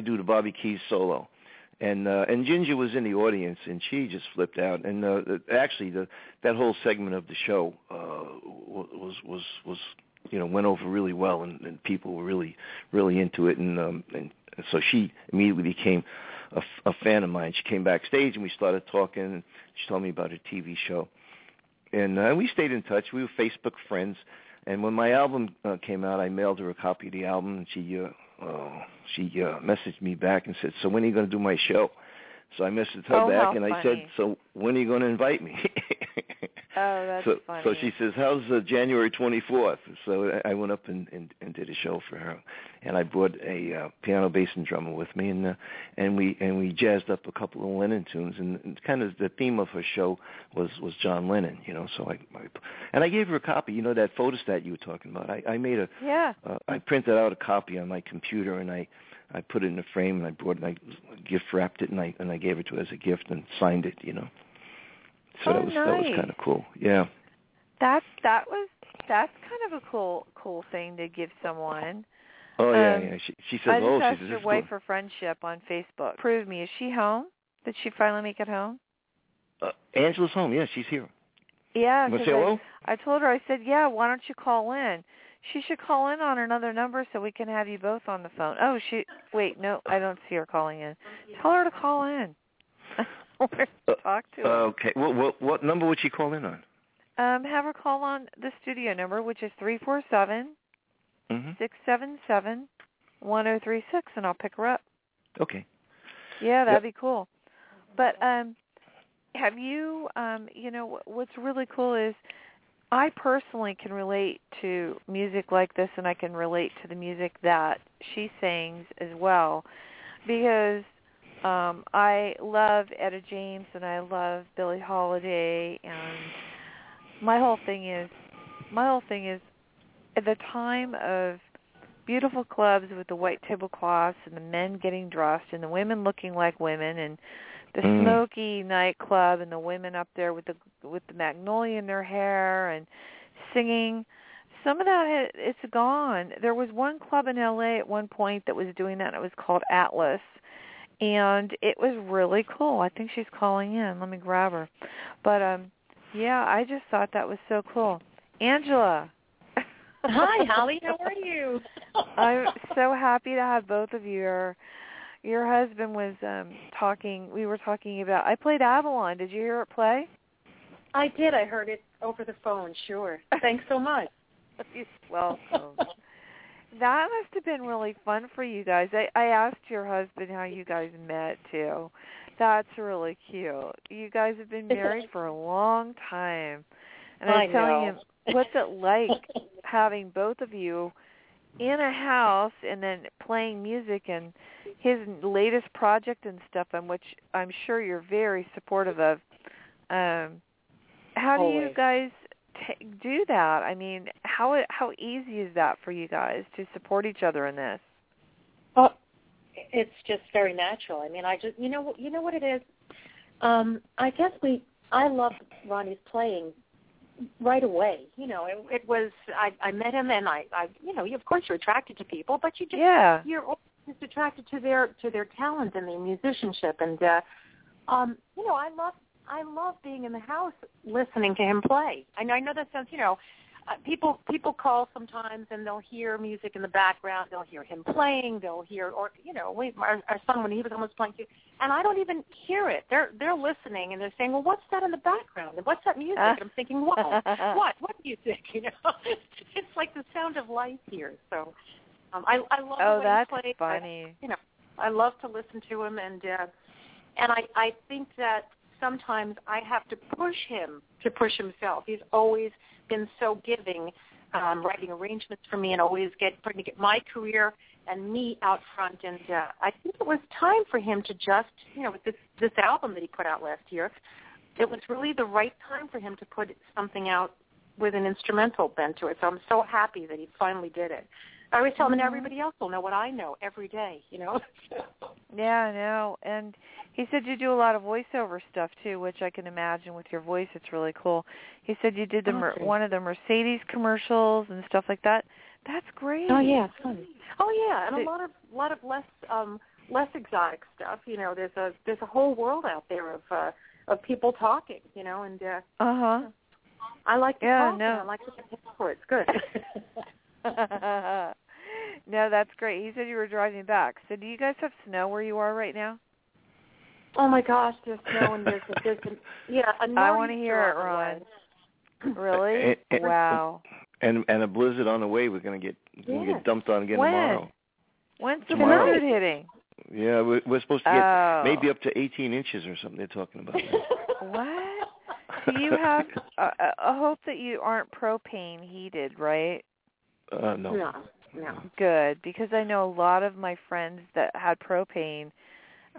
do the Bobby Keys solo, and Ginger was in the audience and she just flipped out, and actually that whole segment of the show was you know, went over really well, and people were really into it, and so she immediately became a fan of mine. She came backstage and we started talking, and she told me about her TV show, and we stayed in touch. We were Facebook friends, and when my album came out, I mailed her a copy of the album, and she messaged me back and said, "So when are you going to do my show?" So I messaged her back and I said, "So when are you going to invite me?" Oh, that's funny. So she says, "How's January 24th? So I went up and did a show for her, and I brought a piano, bass, and drummer with me, and we jazzed up a couple of Lennon tunes, and kind of the theme of her show was John Lennon, you know. So I gave her a copy, you know, that photostat you were talking about. I made I printed out a copy on my computer, and I put it in a frame, and I brought it, and I gift wrapped it, and I gave it to her as a gift and signed it, you know. So that was kind of cool. Yeah. That's kind of a cool thing to give someone. Oh yeah. She says, I just asked your wife for friendship on Facebook. Prove me. Is she home? Did she finally make it home? Angela's home. Yeah, she's here. Yeah. You want to say hello? I told her. I said, yeah. Why don't you call in? She should call in on another number so we can have you both on the phone. Oh, wait. No, I don't see her calling in. Tell her to call in. Talk to her. Okay. What number would she call in on? Have her call on the studio number, which is 347-677-1036, and I'll pick her up. Okay. Yeah, that'd be cool. But have you? You know, what's really cool is I personally can relate to music like this, and I can relate to the music that she sings as well, because. I love Etta James, and I love Billie Holiday, and my whole thing is at the time of beautiful clubs with the white tablecloths and the men getting dressed and the women looking like women, and the smoky nightclub and the women up there with the magnolia in their hair and singing. Some of that, it's gone. There was one club in L.A. at one point that was doing that, and it was called Atlas. And it was really cool. I think she's calling in. Let me grab her. But, yeah, I just thought that was so cool. Angela. Hi, Holly. How are you? I'm so happy to have both of you. Your husband was we were talking about, I played Avalon. Did you hear it play? I did. I heard it over the phone, sure. Thanks so much. You're welcome. That must have been really fun for you guys. I asked your husband how you guys met, too. That's really cute. You guys have been married for a long time. And I'm telling him, what's it like having both of you in a house and then playing music and his latest project and stuff, on which I'm sure you're very supportive of. How do you guys do that? I mean, how easy is that for you guys to support each other in this? Well, it's just very natural. I mean, I just you know what it is. I guess I loved Ronnie's playing right away. You know, it was I met him and I you know, of course you're attracted to people, but you just you're always just attracted to their talent and their musicianship, and you know, I love being in the house listening to him play. I know that sounds, you know, people call sometimes and they'll hear music in the background. They'll hear him playing. They'll hear, or you know, our son when he was almost playing too, and I don't even hear it. They're listening and they're saying, well, what's that in the background? And what's that music? And I'm thinking, what music? You know, it's like the sound of life here. So I love. Oh, that's play. Funny. I, you know, I love to listen to him, and I think that. Sometimes I have to push him to push himself. He's always been so giving, writing arrangements for me and always trying to get my career and me out front. And I think it was time for him to just, you know, with this album that he put out last year, it was really the right time for him to put something out with an instrumental bent to it. So I'm so happy that he finally did it. I always tell him, and everybody else will know what I know every day, you know? Yeah, I know. And he said you do a lot of voiceover stuff, too, which I can imagine with your voice. It's really cool. He said you did one of the Mercedes commercials and stuff like that. That's great. Oh, yeah. Fun. Oh, yeah, and a lot of less exotic stuff. You know, there's a whole world out there of people talking, you know, and I like to talk. No. And I like to talk for it. It's good. No, that's great. He said you were driving back. So do you guys have snow where you are right now? Oh, my gosh, there's snow and I want to hear it, Ron. Really? Wow. And a blizzard on the way. We're going to get dumped on again tomorrow. When's the blizzard hitting? Yeah, we're supposed to get maybe up to 18 inches or something. They're talking about that. What? So you have a hope that you aren't propane heated, right? No. Good, because I know a lot of my friends that had propane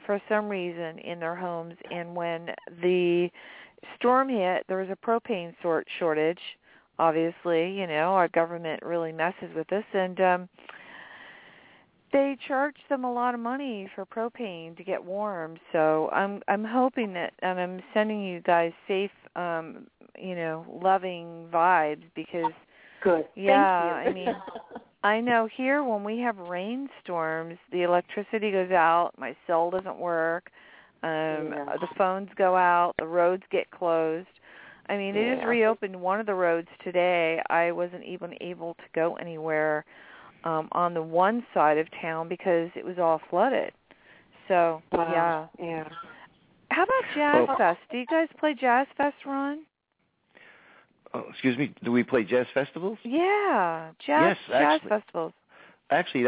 for some reason in their homes, and when the storm hit, there was a propane shortage. Obviously, you know, our government really messes with this, and they charge them a lot of money for propane to get warm. So I'm hoping that, and I'm sending you guys safe, you know, loving vibes because. Good. Yeah, thank you. I mean, I know here when we have rainstorms, the electricity goes out, my cell doesn't work, the phones go out, the roads get closed. I mean, they just reopened one of the roads today. I wasn't even able to go anywhere on the one side of town because it was all flooded. So, yeah. How about Jazz Fest? Do you guys play Jazz Fest, Ron? Oh, excuse me, do we play jazz festivals? Yeah, jazz festivals. Actually,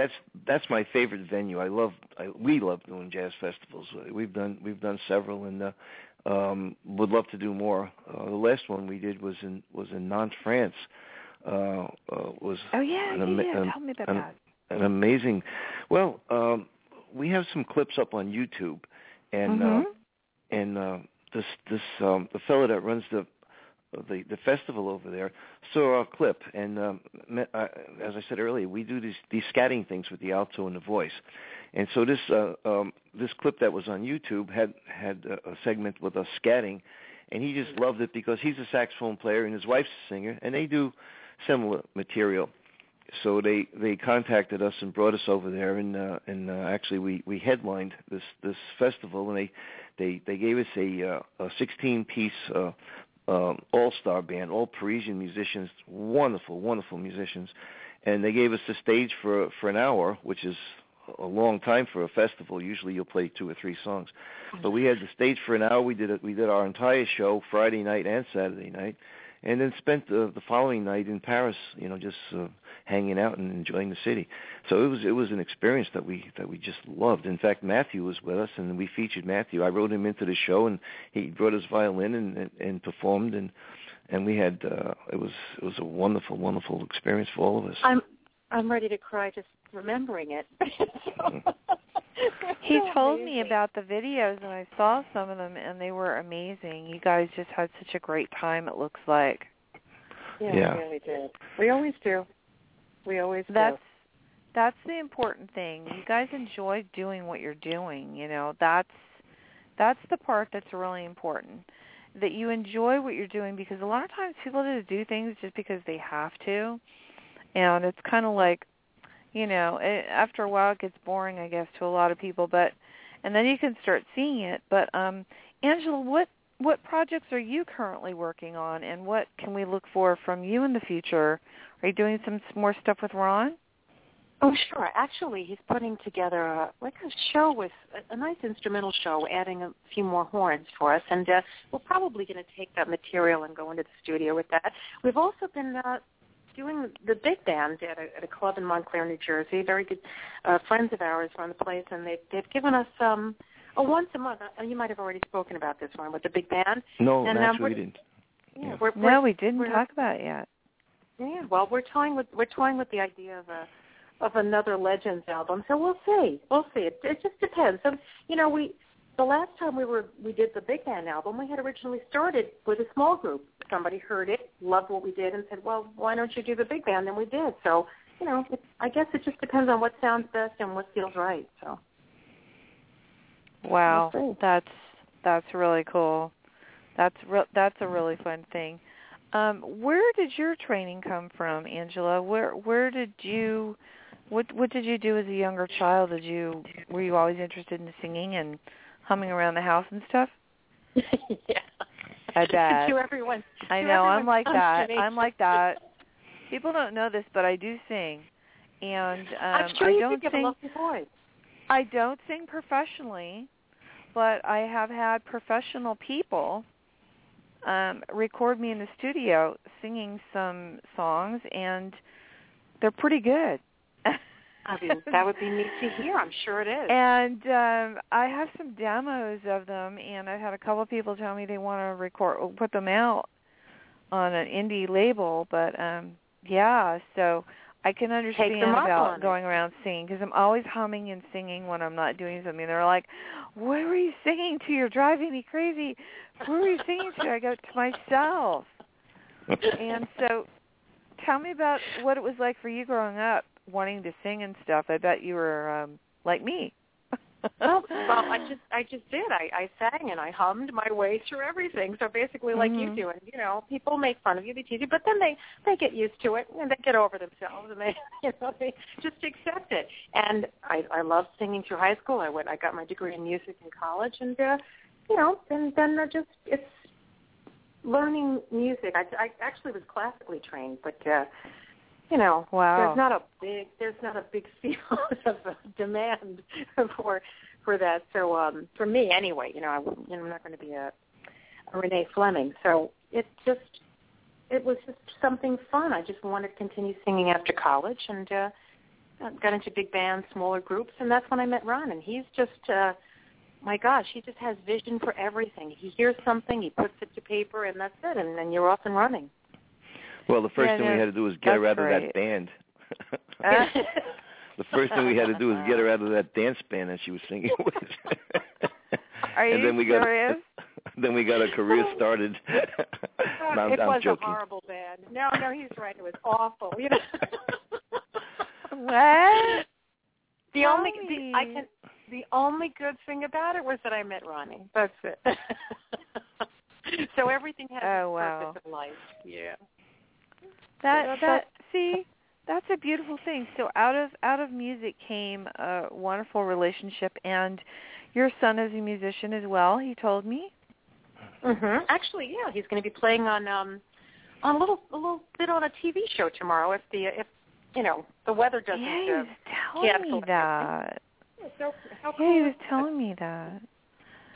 that's my favorite venue. We love doing jazz festivals. We've done several, and would love to do more. The last one we did was in Nantes, France. Tell me about that. An amazing. Well, we have some clips up on YouTube, and this the fellow that runs the festival over there saw our clip, and as I said earlier, we do these scatting things with the alto and the voice, and so this clip that was on YouTube had a segment with us scatting, and he just loved it because he's a saxophone player and his wife's a singer, and they do similar material. So they contacted us and brought us over there, and actually we headlined this festival, and they gave us a 16-piece. All-star band, all Parisian musicians, wonderful, wonderful musicians, and they gave us the stage for an hour, which is a long time for a festival. Usually, you'll play two or three songs, but we had the stage for an hour. We did our entire show Friday night and Saturday night, and then spent the following night in Paris. You know, just hanging out and enjoying the city. So it was an experience that we just loved. In fact, Matthew was with us, and we featured Matthew. I wrote him into the show, and he brought his violin and performed, and we had it was a wonderful, wonderful experience for all of us. I'm ready to cry just remembering it. He told me about the videos, and I saw some of them, and they were amazing. You guys just had such a great time, it looks like. Yeah, we really did. We always do. That's the important thing. You guys enjoy doing what you're doing. You know, that's the part that's really important, that you enjoy what you're doing, because a lot of times people just do things just because they have to. And it's kind of like, you know, after a while it gets boring, I guess, to a lot of people. And then you can start seeing it. But, Angela, what projects are you currently working on, and what can we look for from you in the future? Are you doing some more stuff with Ron? Oh, sure. Actually, he's putting together a show with a nice instrumental show, adding a few more horns for us, and we're probably going to take that material and go into the studio with that. We've also been doing the big band at a club in Montclair, New Jersey. Very good friends of ours run the place, and they've given us once a month. You might have already spoken about this one with the big band. No, and, actually we didn't. Yeah. We didn't talk about it yet. Yeah, well, we're toying with the idea of another Legends album, so we'll see. It just depends. So, you know, the last time we did the big band album, we had originally started with a small group. Somebody heard it, loved what we did, and said, "Well, why don't you do the big band?" And we did. So, you know, I guess it just depends on what sounds best and what feels right. So. Wow, we'll see. That's really cool. That's a really fun thing. Where did your training come from, Angela? Where did you? What did you do as a younger child? Were you always interested in singing and humming around the house and stuff? Yeah. I bet. I'm like that. People don't know this, but I do sing, and I'm sure you could give a lovely voice. I don't sing professionally, but I have had professional people record me in the studio singing some songs, and they're pretty good. I mean, that would be neat to hear. I'm sure it is. And I have some demos of them, and I've had a couple of people tell me they want to record, put them out on an indie label. But, yeah, so I can understand about going around singing, because I'm always humming and singing when I'm not doing something. They're like, "What were you singing to? You're driving me crazy. Who were you singing to?" I go, "To myself." And so tell me about what it was like for you growing up, wanting to sing and stuff. I bet you were like me. Well, I just did. I sang and I hummed my way through everything. So basically, like you do, and you know, people make fun of you, they tease you, but then they get used to it and they get over themselves and they just accept it. And I loved singing through high school. I got my degree in music in college, and you know, and then it's learning music. I actually was classically trained, but. You know, wow. There's not a big field of demand for that. So for me, anyway, you know, I'm not going to be a Renee Fleming. So it was just something fun. I just wanted to continue singing after college, and got into big bands, smaller groups, and that's when I met Ron. And he's just, my gosh, he just has vision for everything. He hears something, he puts it to paper, and that's it. And then you're off and running. Well, the first thing we had to do was get her out of that band. The first thing we had to do was get her out of that dance band that she was singing with. Are you serious? Then we got her career started. No, I'm joking. A horrible band. No, he's right. It was awful. You know. What? The only good thing about it was that I met Ronnie. That's it. So everything has a purpose in life. Yeah. That's a beautiful thing. So out of music came a wonderful relationship, and your son is a musician as well. He told me. Mm-hmm. Actually, yeah, he's going to be playing on a little bit on a TV show tomorrow if the weather doesn't. Yeah, he was telling me that. So how cool. Yeah, he was telling me that.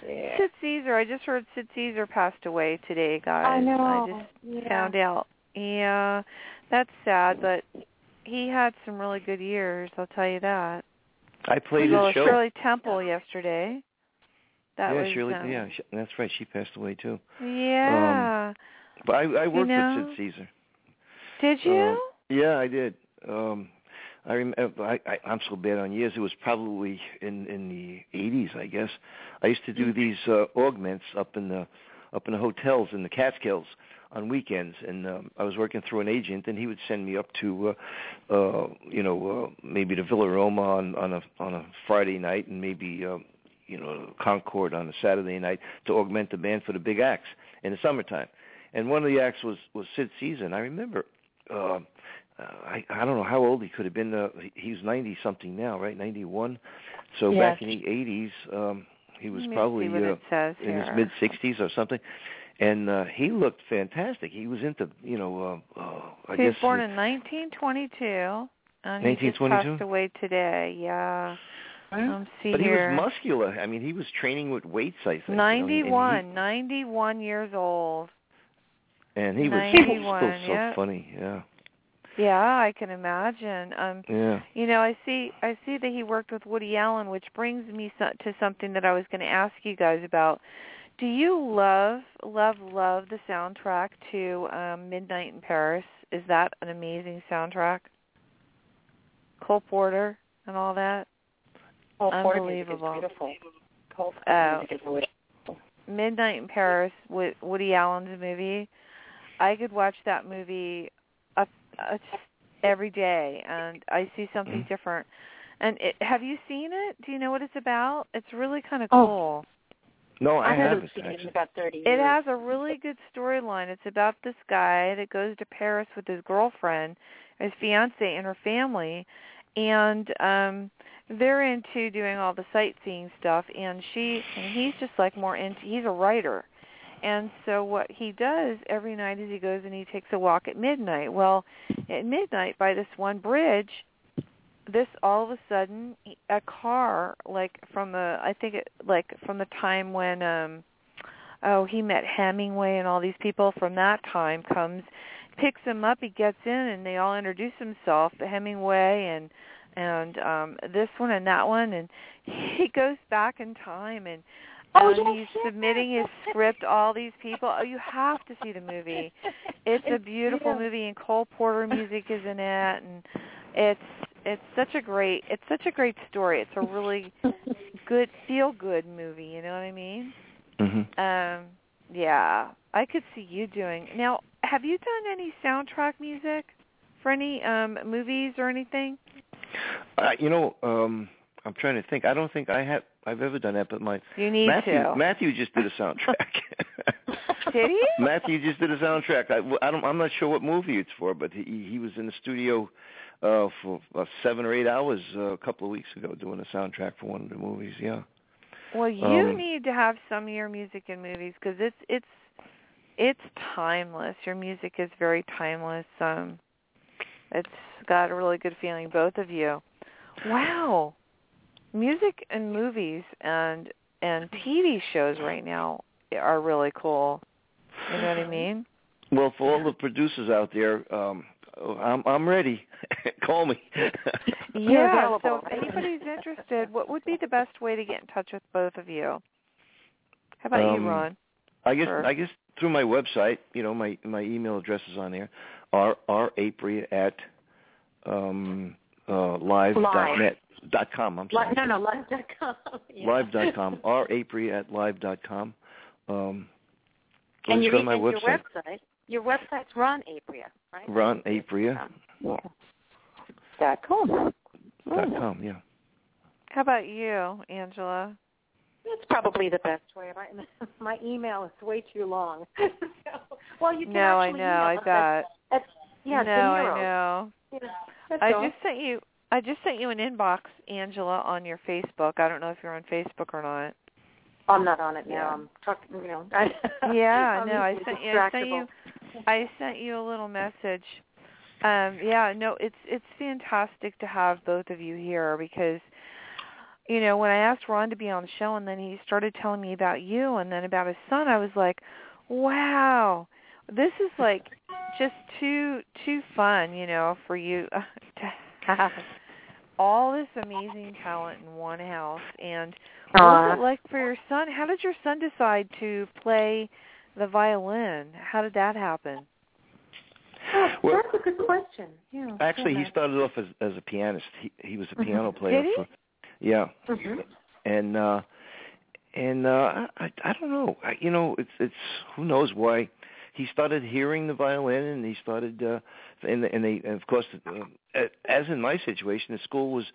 Yeah. Sid Caesar. I just heard Sid Caesar passed away today, guys. I know. I just found out. Yeah, that's sad, but he had some really good years, I'll tell you that. I played his show. Shirley Temple yesterday. That's right. She passed away, too. Yeah. But I worked with Sid Caesar. Did you? Yeah, I did. I remember, I'm so bad on years. It was probably in the 80s, I guess. I used to do these augments up in the hotels in the Catskills. on weekends, and I was working through an agent, and he would send me up to, maybe to Villa Roma on a Friday night, and maybe, Concord on a Saturday night to augment the band for the big acts in the summertime. And one of the acts was Sid Caesar, and I remember, I don't know how old he could have been. He was 90-something now, right, 91? So yes. Back in the 80s, he was probably in his mid-60s or something. And he looked fantastic. He was into, I guess. He was born in 1922. And 1922? He passed away today, yeah. But he was muscular. I mean, he was training with weights, I think. 91 years old. And he was still so funny, yeah. Yeah, I can imagine. Yeah. I see that he worked with Woody Allen, which brings me to something that I was going to ask you guys about. Do you love the soundtrack to Midnight in Paris? Is that an amazing soundtrack? Cole Porter and all that? Cole Porter music is beautiful. Cole Porter music is beautiful. Midnight in Paris, Woody Allen's movie. I could watch that movie every day, and I see something different. And have you seen it? Do you know what it's about? It's really kind of cool. No, I haven't seen it in about 30 years. It has a really good storyline. It's about this guy that goes to Paris with his girlfriend, his fiancée, and her family, and they're into doing all the sightseeing stuff. And he's just like he's a writer. And so what he does every night is he goes and he takes a walk at midnight. Well, at midnight by this one bridge, all of a sudden a car from the time when he met Hemingway and all these people from that time comes, picks him up, he gets in, and they all introduce himself, Hemingway and this one and that one, and he goes back in time and. He's submitting his script, all these people. Oh, you have to see the movie. It's a beautiful movie, and Cole Porter music is in it, and it's such a great story. It's a really good feel-good movie, you know what I mean? Mm-hmm. Yeah, I could see you doing. Now, have you done any soundtrack music for any movies or anything? I'm trying to think. I don't think I have. I've ever done that, but Matthew just did a soundtrack. Did he? Matthew just did a soundtrack. I'm not sure what movie it's for, but he was in the studio for 7 or 8 hours a couple of weeks ago doing a soundtrack for one of the movies. Yeah. Well, you need to have some of your music in movies because it's timeless. Your music is very timeless. It's got a really good feeling, both of you. Wow. Music and movies and TV shows right now are really cool. You know what I mean? Well, for all the producers out there, I'm ready. Call me. Yeah, so if anybody's interested, what would be the best way to get in touch with both of you? How about you, Ron? I guess through my website, my email address is on there, raprea at live.net. .com, I'm sorry. No, live.com. Yeah. Live.com, raprea at live.com. And go to my website. Your website's Ron Aprea, right? Ron Aprea. Yeah. .com, yeah. How about you, Angela? That's probably the best way. My email is way too long. You can actually email. I bet. I know. I just sent you an inbox, Angela, on your Facebook. I don't know if you're on Facebook or not. I'm not on it now. I'm talking, I sent you a little message. It's fantastic to have both of you here because, when I asked Ron to be on the show and then he started telling me about you and then about his son, I was like, wow, this is like just too fun, for you to have all this amazing talent in one house. And what was it like for your son? How did your son decide to play the violin? How did that happen? Well, that's a good question. Yeah, actually, he started off as a pianist. He was a piano player. Did he? Yeah. Mm-hmm. And I don't know. It's who knows why he started hearing the violin, and he started, as in my situation, the school was,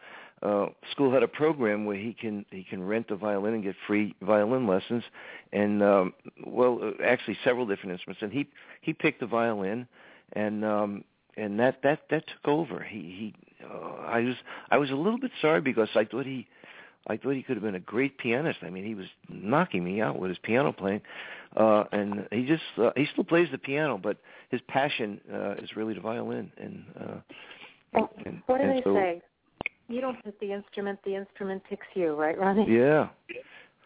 school had a program where he can rent a violin and get free violin lessons, and actually several different instruments, and he picked the violin, and that took over. I was a little bit sorry because I thought he could have been a great pianist. I mean, he was knocking me out with his piano playing, and he still plays the piano, but his passion is really the violin. And what do they say? You don't pick the instrument picks you, right, Ronnie? Yeah.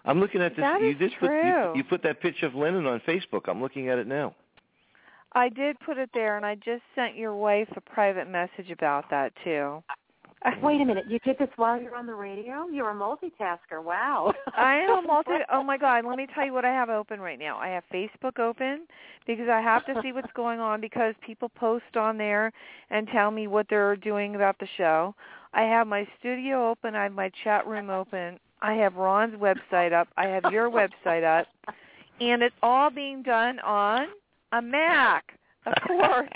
I'm looking at this. That is true. You put that picture of Lennon on Facebook. I'm looking at it now. I did put it there, and I just sent your wife a private message about that, too. Wait a minute. You did this while you were on the radio? You're a multitasker. Wow. I am a oh, my God. Let me tell you what I have open right now. I have Facebook open because I have to see what's going on because people post on there and tell me what they're doing about the show. I have my studio open. I have my chat room open. I have Ron's website up. I have your website up. And it's all being done on a Mac, of course.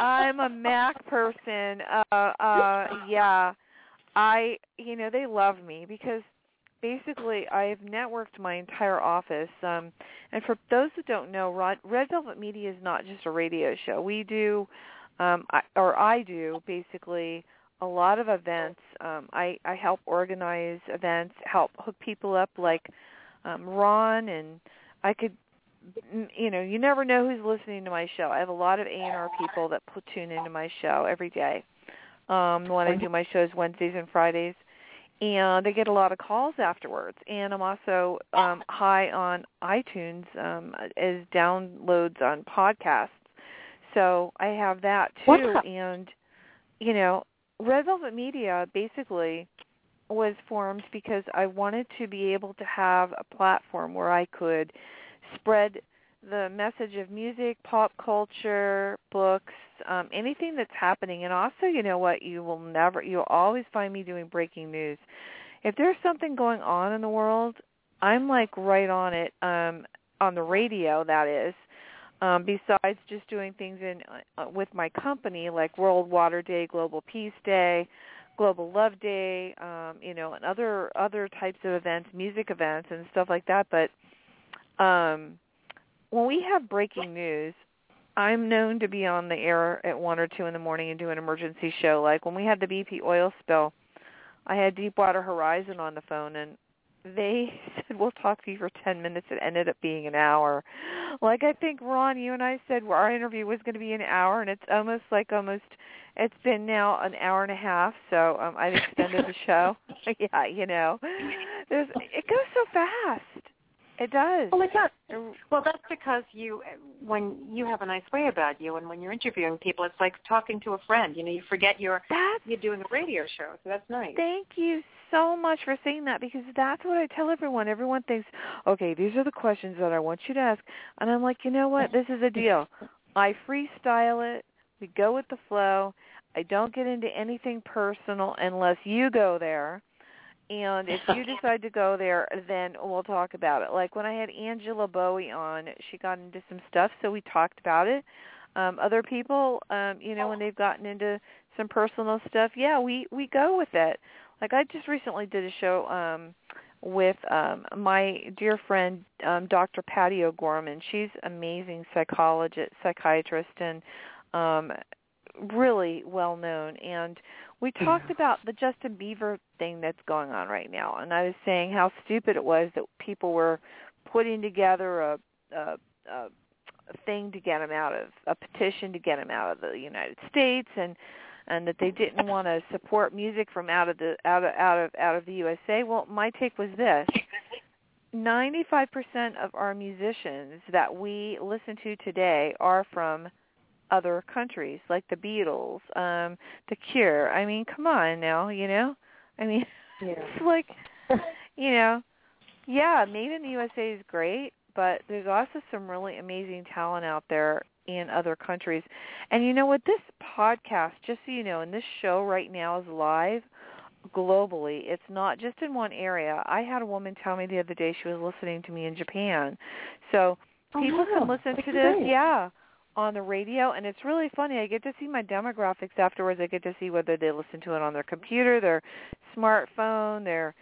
I'm a Mac person. Yeah. They love me because basically I've networked my entire office. And for those that don't know, Red Velvet Media is not just a radio show. We do, I do basically a lot of events. I help organize events, help hook people up like Ron, and I could, you never know who's listening to my show. I have a lot of A&R people that tune into my show every day. When I do my shows Wednesdays and Fridays, and I get a lot of calls afterwards. And I'm also high on iTunes as downloads on podcasts. So I have that too. And Red Velvet Media basically was formed because I wanted to be able to have a platform where I could spread the message of music, pop culture, books, anything that's happening. And also, you know what, you'll always find me doing breaking news. If there's something going on in the world, I'm like right on it, on the radio, that is, besides just doing things with my company, like World Water Day, Global Peace Day, Global Love Day, and other types of events, music events and stuff like that. But when we have breaking news, I'm known to be on the air at 1 or 2 in the morning and do an emergency show. Like when we had the BP oil spill, I had Deepwater Horizon on the phone, and they said, we'll talk to you for 10 minutes. It ended up being an hour. Like I think, Ron, you and I said our interview was going to be an hour, and it's it's been now an hour and a half, so I've extended the show. Yeah, it goes so fast. It does. Well, it does. Well, that's because when you have a nice way about you, and when you're interviewing people, it's like talking to a friend. You forget you're doing a radio show, so that's nice. Thank you so much for saying that, because that's what I tell everyone. Everyone thinks, okay, these are the questions that I want you to ask, and I'm like, you know what? This is a deal. I freestyle it. We go with the flow. I don't get into anything personal unless you go there. And if you decide to go there, then we'll talk about it. Like when I had Angela Bowie on, she got into some stuff, so we talked about it. Other people, when they've gotten into some personal stuff, yeah, we go with it. Like I just recently did a show with my dear friend, Dr. Patty O'Gorman. She's an amazing psychiatrist, and really well known, and we talked about the Justin Bieber thing that's going on right now, and I was saying how stupid it was that people were putting together a thing to get him out of, a petition to get him out of the United States, and that they didn't want to support music from out of the USA. Well, my take was this: 95% of our musicians that we listen to today are from other countries, like the Beatles, The Cure. I mean, come on now, I mean, yeah. It's like, yeah, Made in the USA is great, but there's also some really amazing talent out there in other countries. And you know what? This podcast, just so you know, and this show right now is live globally. It's not just in one area. I had a woman tell me the other day she was listening to me in Japan. So People can listen to this, on the radio, and it's really funny. I get to see my demographics afterwards. I get to see whether they listen to it on their computer, their smartphone, their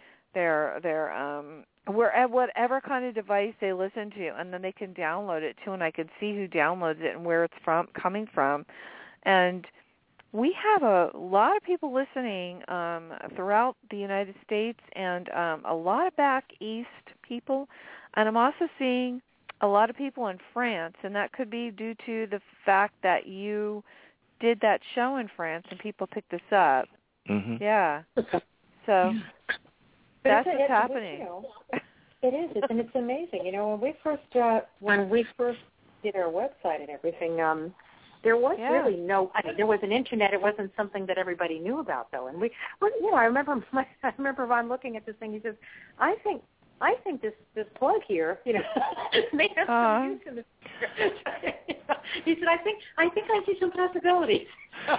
whatever kind of device they listen to, and then they can download it too, and I can see who downloads it and where it's coming from. And we have a lot of people listening throughout the United States, and a lot of back east people, and I'm also seeing a lot of people in France, and that could be due to the fact that you did that show in France and people picked this up. Mm-hmm. Yeah. So that's what's happening. It is, and it's amazing. You know, when we first did our website and everything, there was really no. I mean, there was an internet. It wasn't something that everybody knew about, though. And I remember Ron looking at this thing. He says, "I think this plug here, may have some use in the future." He said, "I think I see some possibilities." So,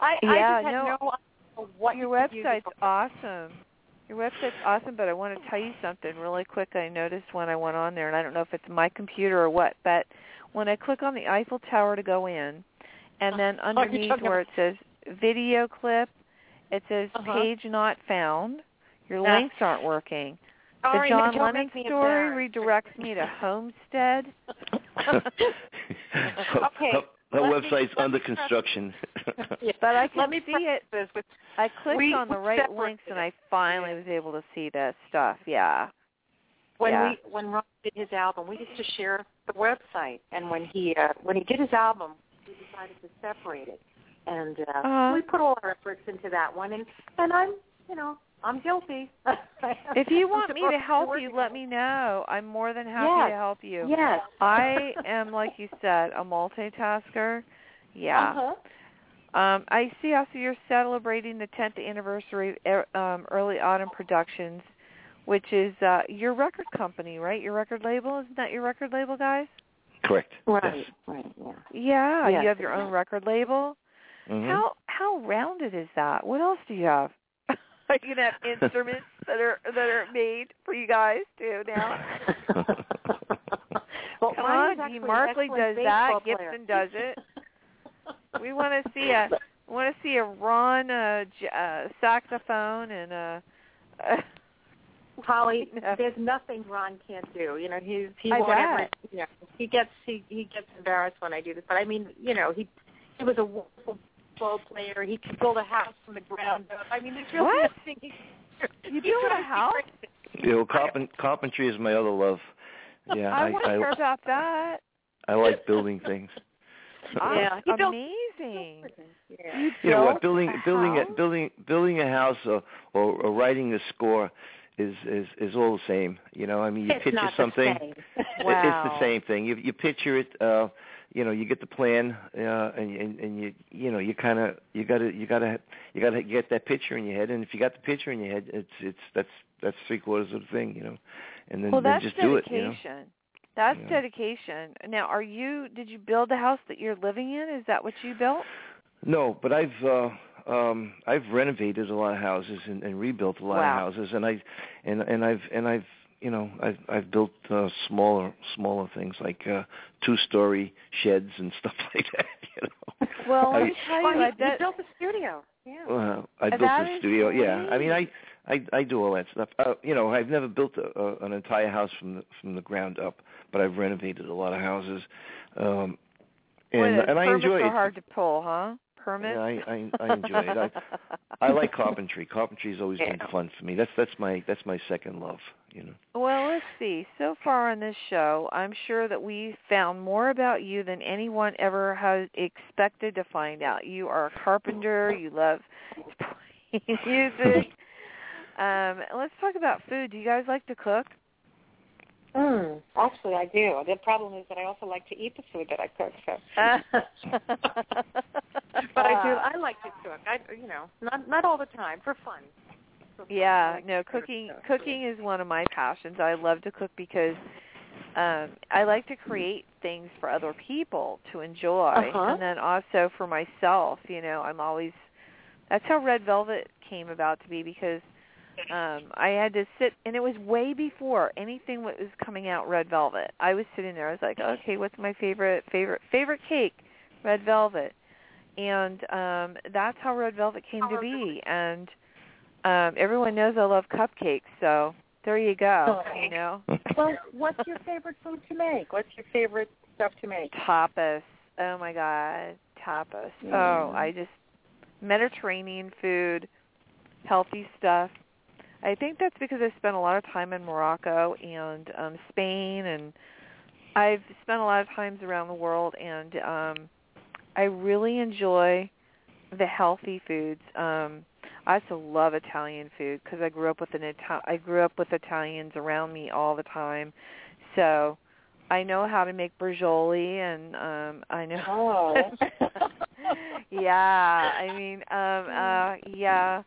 I just had no idea what your website's awesome. Your website's awesome, but I want to tell you something really quick. I noticed when I went on there, and I don't know if it's my computer or what, but when I click on the Eiffel Tower to go in, and then underneath where it says video clip, it says page not found. Your links aren't working. The John Lennon story redirects me to Homestead. Okay. That website's under construction. But I can see it. I clicked on the right links, and I finally was able to see that stuff. Yeah. When Ron did his album, we used to share the website, and when he did his album, we decided to separate it, and we put all our efforts into that one. And I'm guilty. If you want me to help you, let me know. I'm more than happy to help you. Yes. I am, like you said, a multitasker. Yeah. Uh-huh. I see also you're celebrating the 10th anniversary Early Autumn Productions, which is your record company, right? Your record label? Isn't that your record label, guys? Correct. Right. Yes. Yeah. Yes, you have your own record label. Mm-hmm. How rounded is that? What else do you have? Are you gonna have instruments that are made for you guys too now? Well, Markley does that. Gibson does it. We want to see a Ron saxophone and Holly. There's nothing Ron can't do. You know he won't ever. You know, he gets embarrassed when I do this, but I mean he was a wonderful player. He could build a house from the ground up. I mean, there's really nothing he can do. You build a house? Carpentry is my other love. Yeah, I want to hear about that. I like building things. Yeah, amazing. Building a house or writing the score is all the same. You know, I mean, you picture something. Wow. It's the same thing. You picture it. You get the plan, and you gotta get that picture in your head. And if you got the picture in your head, that's 3/4 of the thing, And then just do it. That's dedication. Now, did you build the house that you're living in? Is that what you built? No, but I've renovated a lot of houses and rebuilt a lot of houses, and I've. I've built smaller things like 2-story sheds and stuff like that. Well, let me tell you, I built a studio. Yeah. Yeah. I mean, I do all that stuff. I've never built an entire house from the ground up, but I've renovated a lot of houses, and I enjoy it. Permits are hard to pull, huh? Permit? Yeah, I enjoy it. I like carpentry. Carpentry's always been fun for me. That's my second love. Well, let's see. So far on this show, I'm sure that we found more about you than anyone ever has expected to find out. You are a carpenter. You love music. Let's talk about food. Do you guys like to cook? Actually, I do. The problem is that I also like to eat the food that I cook. So, but I do. I like to cook. Not all the time, for fun. Yeah, no, cooking is one of my passions. I love to cook because I like to create things for other people to enjoy, and then also for myself. That's how Red Velvet came about to be, because I had to sit, and it was way before anything was coming out, Red Velvet. I was sitting there. I was like, okay, what's my favorite cake? Red Velvet. And that's how Red Velvet came to be. And everyone knows I love cupcakes, so there you go, you know. Well, what's your favorite food to make? What's your favorite stuff to make? Tapas. Oh, my God, tapas. Mm. Oh, I just, Mediterranean food, healthy stuff. I think that's because I spent a lot of time in Morocco and Spain, and I've spent a lot of times around the world, and I really enjoy the healthy foods. I also love Italian food because I grew up with Italians around me all the time, so I know how to make bruschetta, and I know. Oh. Yeah, I mean, yeah.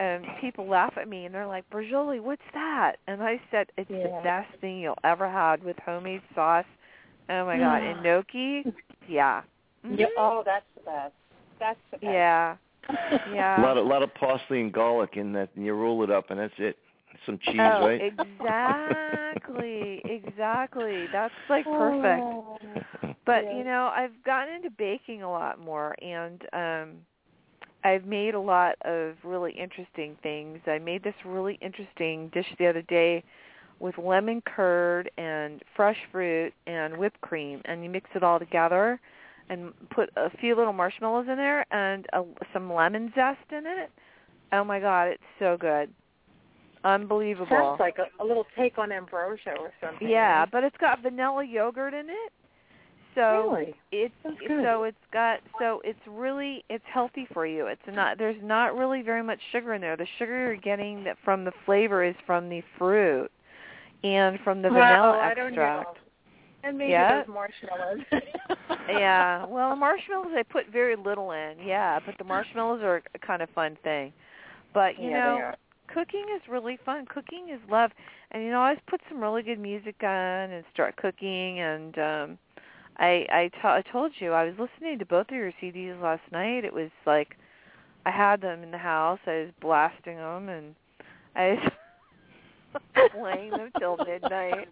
And people laugh at me, and they're like, "Bruschetta, what's that?" And I said, "It's the best thing you'll ever had with homemade sauce." Oh my God, and gnocchi, mm-hmm. Oh, that's the best. That's the best. Yeah, yeah. A lot of parsley and garlic in that, and you roll it up, and that's it. Some cheese, right? Exactly, exactly. That's like perfect. Oh, but you know, I've gotten into baking a lot more, and I've made a lot of really interesting things. I made this really interesting dish the other day with lemon curd and fresh fruit and whipped cream, and you mix it all together and put a few little marshmallows in there and some lemon zest in it. Oh, my God, it's so good. Unbelievable. Sounds like a little take on ambrosia or something. Yeah, but it's got vanilla yogurt in it. So really? It's healthy for you. It's not, there's not really very much sugar in there. The sugar you're getting from the flavor is from the fruit and from the vanilla extract. I don't know. And maybe those marshmallows. Yeah. Well, the marshmallows I put very little in. Yeah, but the marshmallows are a kind of fun thing. But you know, cooking is really fun. Cooking is love. And you know, I always put some really good music on and start cooking, and I told you, I was listening to both of your CDs last night. It was like I had them in the house. I was blasting them, and I was playing them till midnight.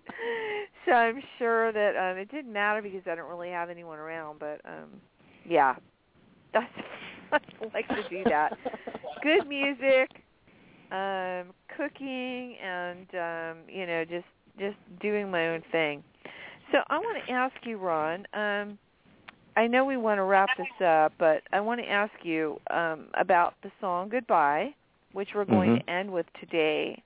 So I'm sure that it didn't matter because I don't really have anyone around. But, I like to do that. Good music, cooking, and, just doing my own thing. So I want to ask you, Ron, I know we want to wrap this up, but I want to ask you about the song Goodbye, which we're going to end with today.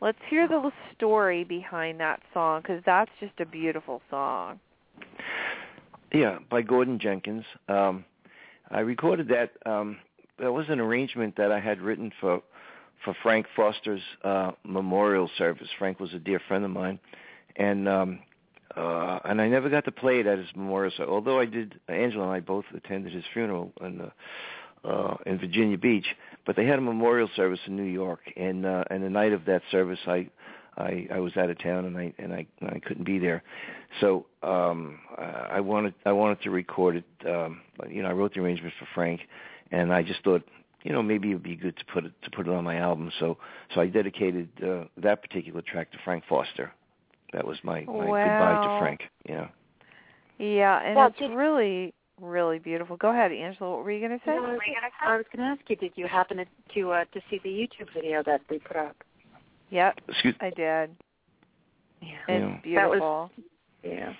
Let's hear the story behind that song, because that's just a beautiful song. Yeah, by Gordon Jenkins. I recorded that. That was an arrangement that I had written for Frank Foster's memorial service. Frank was a dear friend of mine, and I never got to play it at his memorial. So although I did, Angela and I both attended his funeral in Virginia Beach, but they had a memorial service in New York, and the night of that service, I was out of town, and I couldn't be there. So I wanted to record it. I wrote the arrangement for Frank, and I just thought, maybe it'd be good to put it on my album. So I dedicated that particular track to Frank Foster. That was my goodbye to Frank. Yeah. Yeah, and it's really, really beautiful. Go ahead, Angela. What were you going to say? I was going to ask you, did you happen to see the YouTube video that we put up? Yep, I did. Yeah. It's beautiful. It's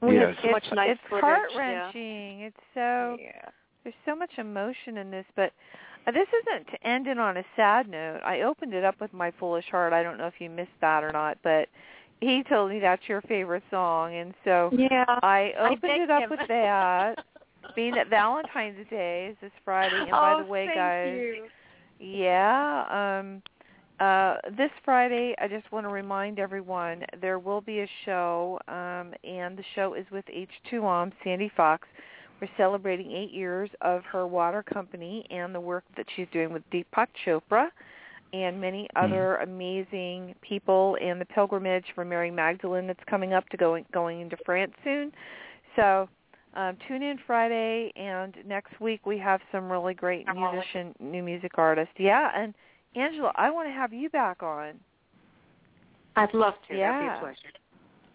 so much nice footage. It's heart-wrenching. Yeah. It's so, there's so much emotion in this, but this isn't to end it on a sad note. I opened it up with My Foolish Heart. I don't know if you missed that or not, but he told me that's your favorite song, and so I opened it up with that, being that Valentine's Day is this Friday. And by the way, guys, this Friday, I just want to remind everyone, there will be a show, and the show is with H2OM, Sandy Fox. We're celebrating 8 years of her water company and the work that she's doing with Deepak Chopra and many other amazing people, and the pilgrimage for Mary Magdalene that's coming up to going into France soon. So tune in Friday, and next week we have some really great new music artists. Yeah, and Angela, I want to have you back on. I'd love to. Yeah. That'd be a pleasure.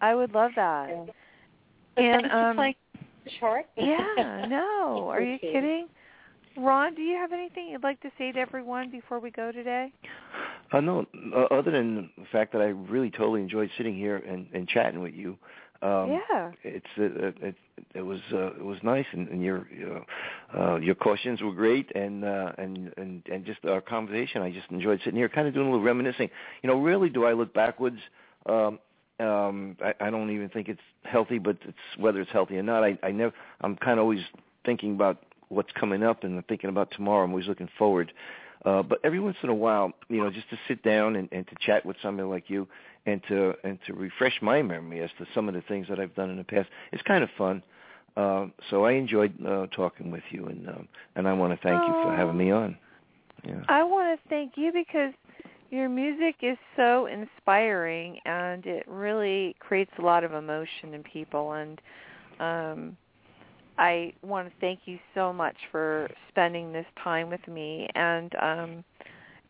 I would love that. Yeah. And short. Yeah, no. Are you kidding? Ron, do you have anything you'd like to say to everyone before we go today? No, other than the fact that I really totally enjoyed sitting here and chatting with you. Yeah. It was nice, and your questions were great, and just our conversation. I just enjoyed sitting here, kind of doing a little reminiscing. You know, rarely do I look backwards. I don't even think it's healthy, but it's whether it's healthy or not. I never. I'm kind of always thinking about what's coming up, and I'm thinking about tomorrow. I'm always looking forward. But every once in a while, you know, just to sit down and to chat with somebody like you, and to refresh my memory as to some of the things that I've done in the past, it's kind of fun. So I enjoyed talking with you, and I want to thank you for having me on. Yeah. I want to thank you because your music is so inspiring, and it really creates a lot of emotion in people. And I want to thank you so much for spending this time with me, and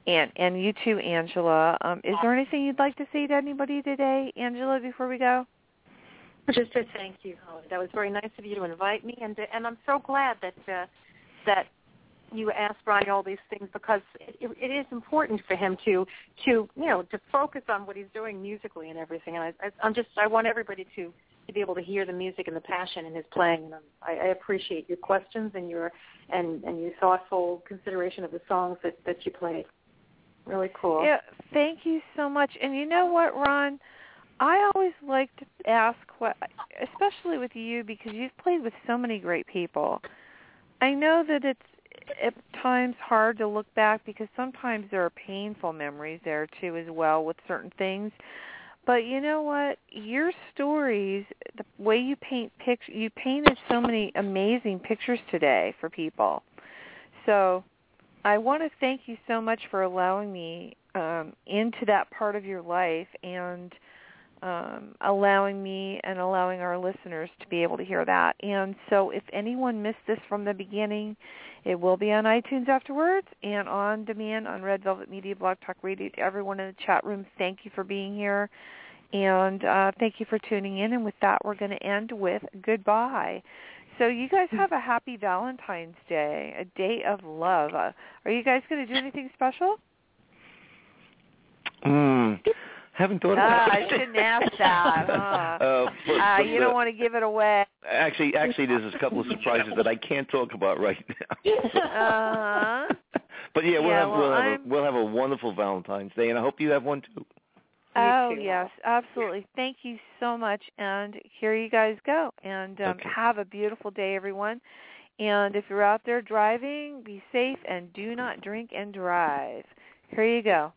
you too, Angela. Is there anything you'd like to say to anybody today, Angela, before we go? Just a thank you, Howard. That was very nice of you to invite me, and I'm so glad that you asked Brian all these things, because it is important for him to focus on what he's doing musically and everything. And I want everybody to be able to hear the music and the passion in his playing. And I appreciate your questions and your thoughtful consideration of the songs that you played. Really cool. Yeah, thank you so much. And you know what, Ron? I always like to ask, especially with you, because you've played with so many great people. I know that it's at times hard to look back, because sometimes there are painful memories there too as well with certain things. But you know what? Your stories, the way you you painted so many amazing pictures today for people. So I want to thank you so much for allowing me into that part of your life, and allowing me and allowing our listeners to be able to hear that. And so if anyone missed this from the beginning, it will be on iTunes afterwards and on demand on Red Velvet Media Blog Talk Radio. To everyone in the chat room, thank you for being here, and thank you for tuning in. And with that, we're going to end with goodbye. So you guys have a happy Valentine's Day, a day of love. Are you guys going to do anything special? Haven't thought about it. I shouldn't ask that. Huh? You don't want to give it away. Actually, there's a couple of surprises that I can't talk about right now. But yeah, we'll have a wonderful Valentine's Day, and I hope you have one too. Oh yes, absolutely. Thank you so much, and here you guys go, and okay. Have a beautiful day, everyone. And if you're out there driving, be safe and do not drink and drive. Here you go.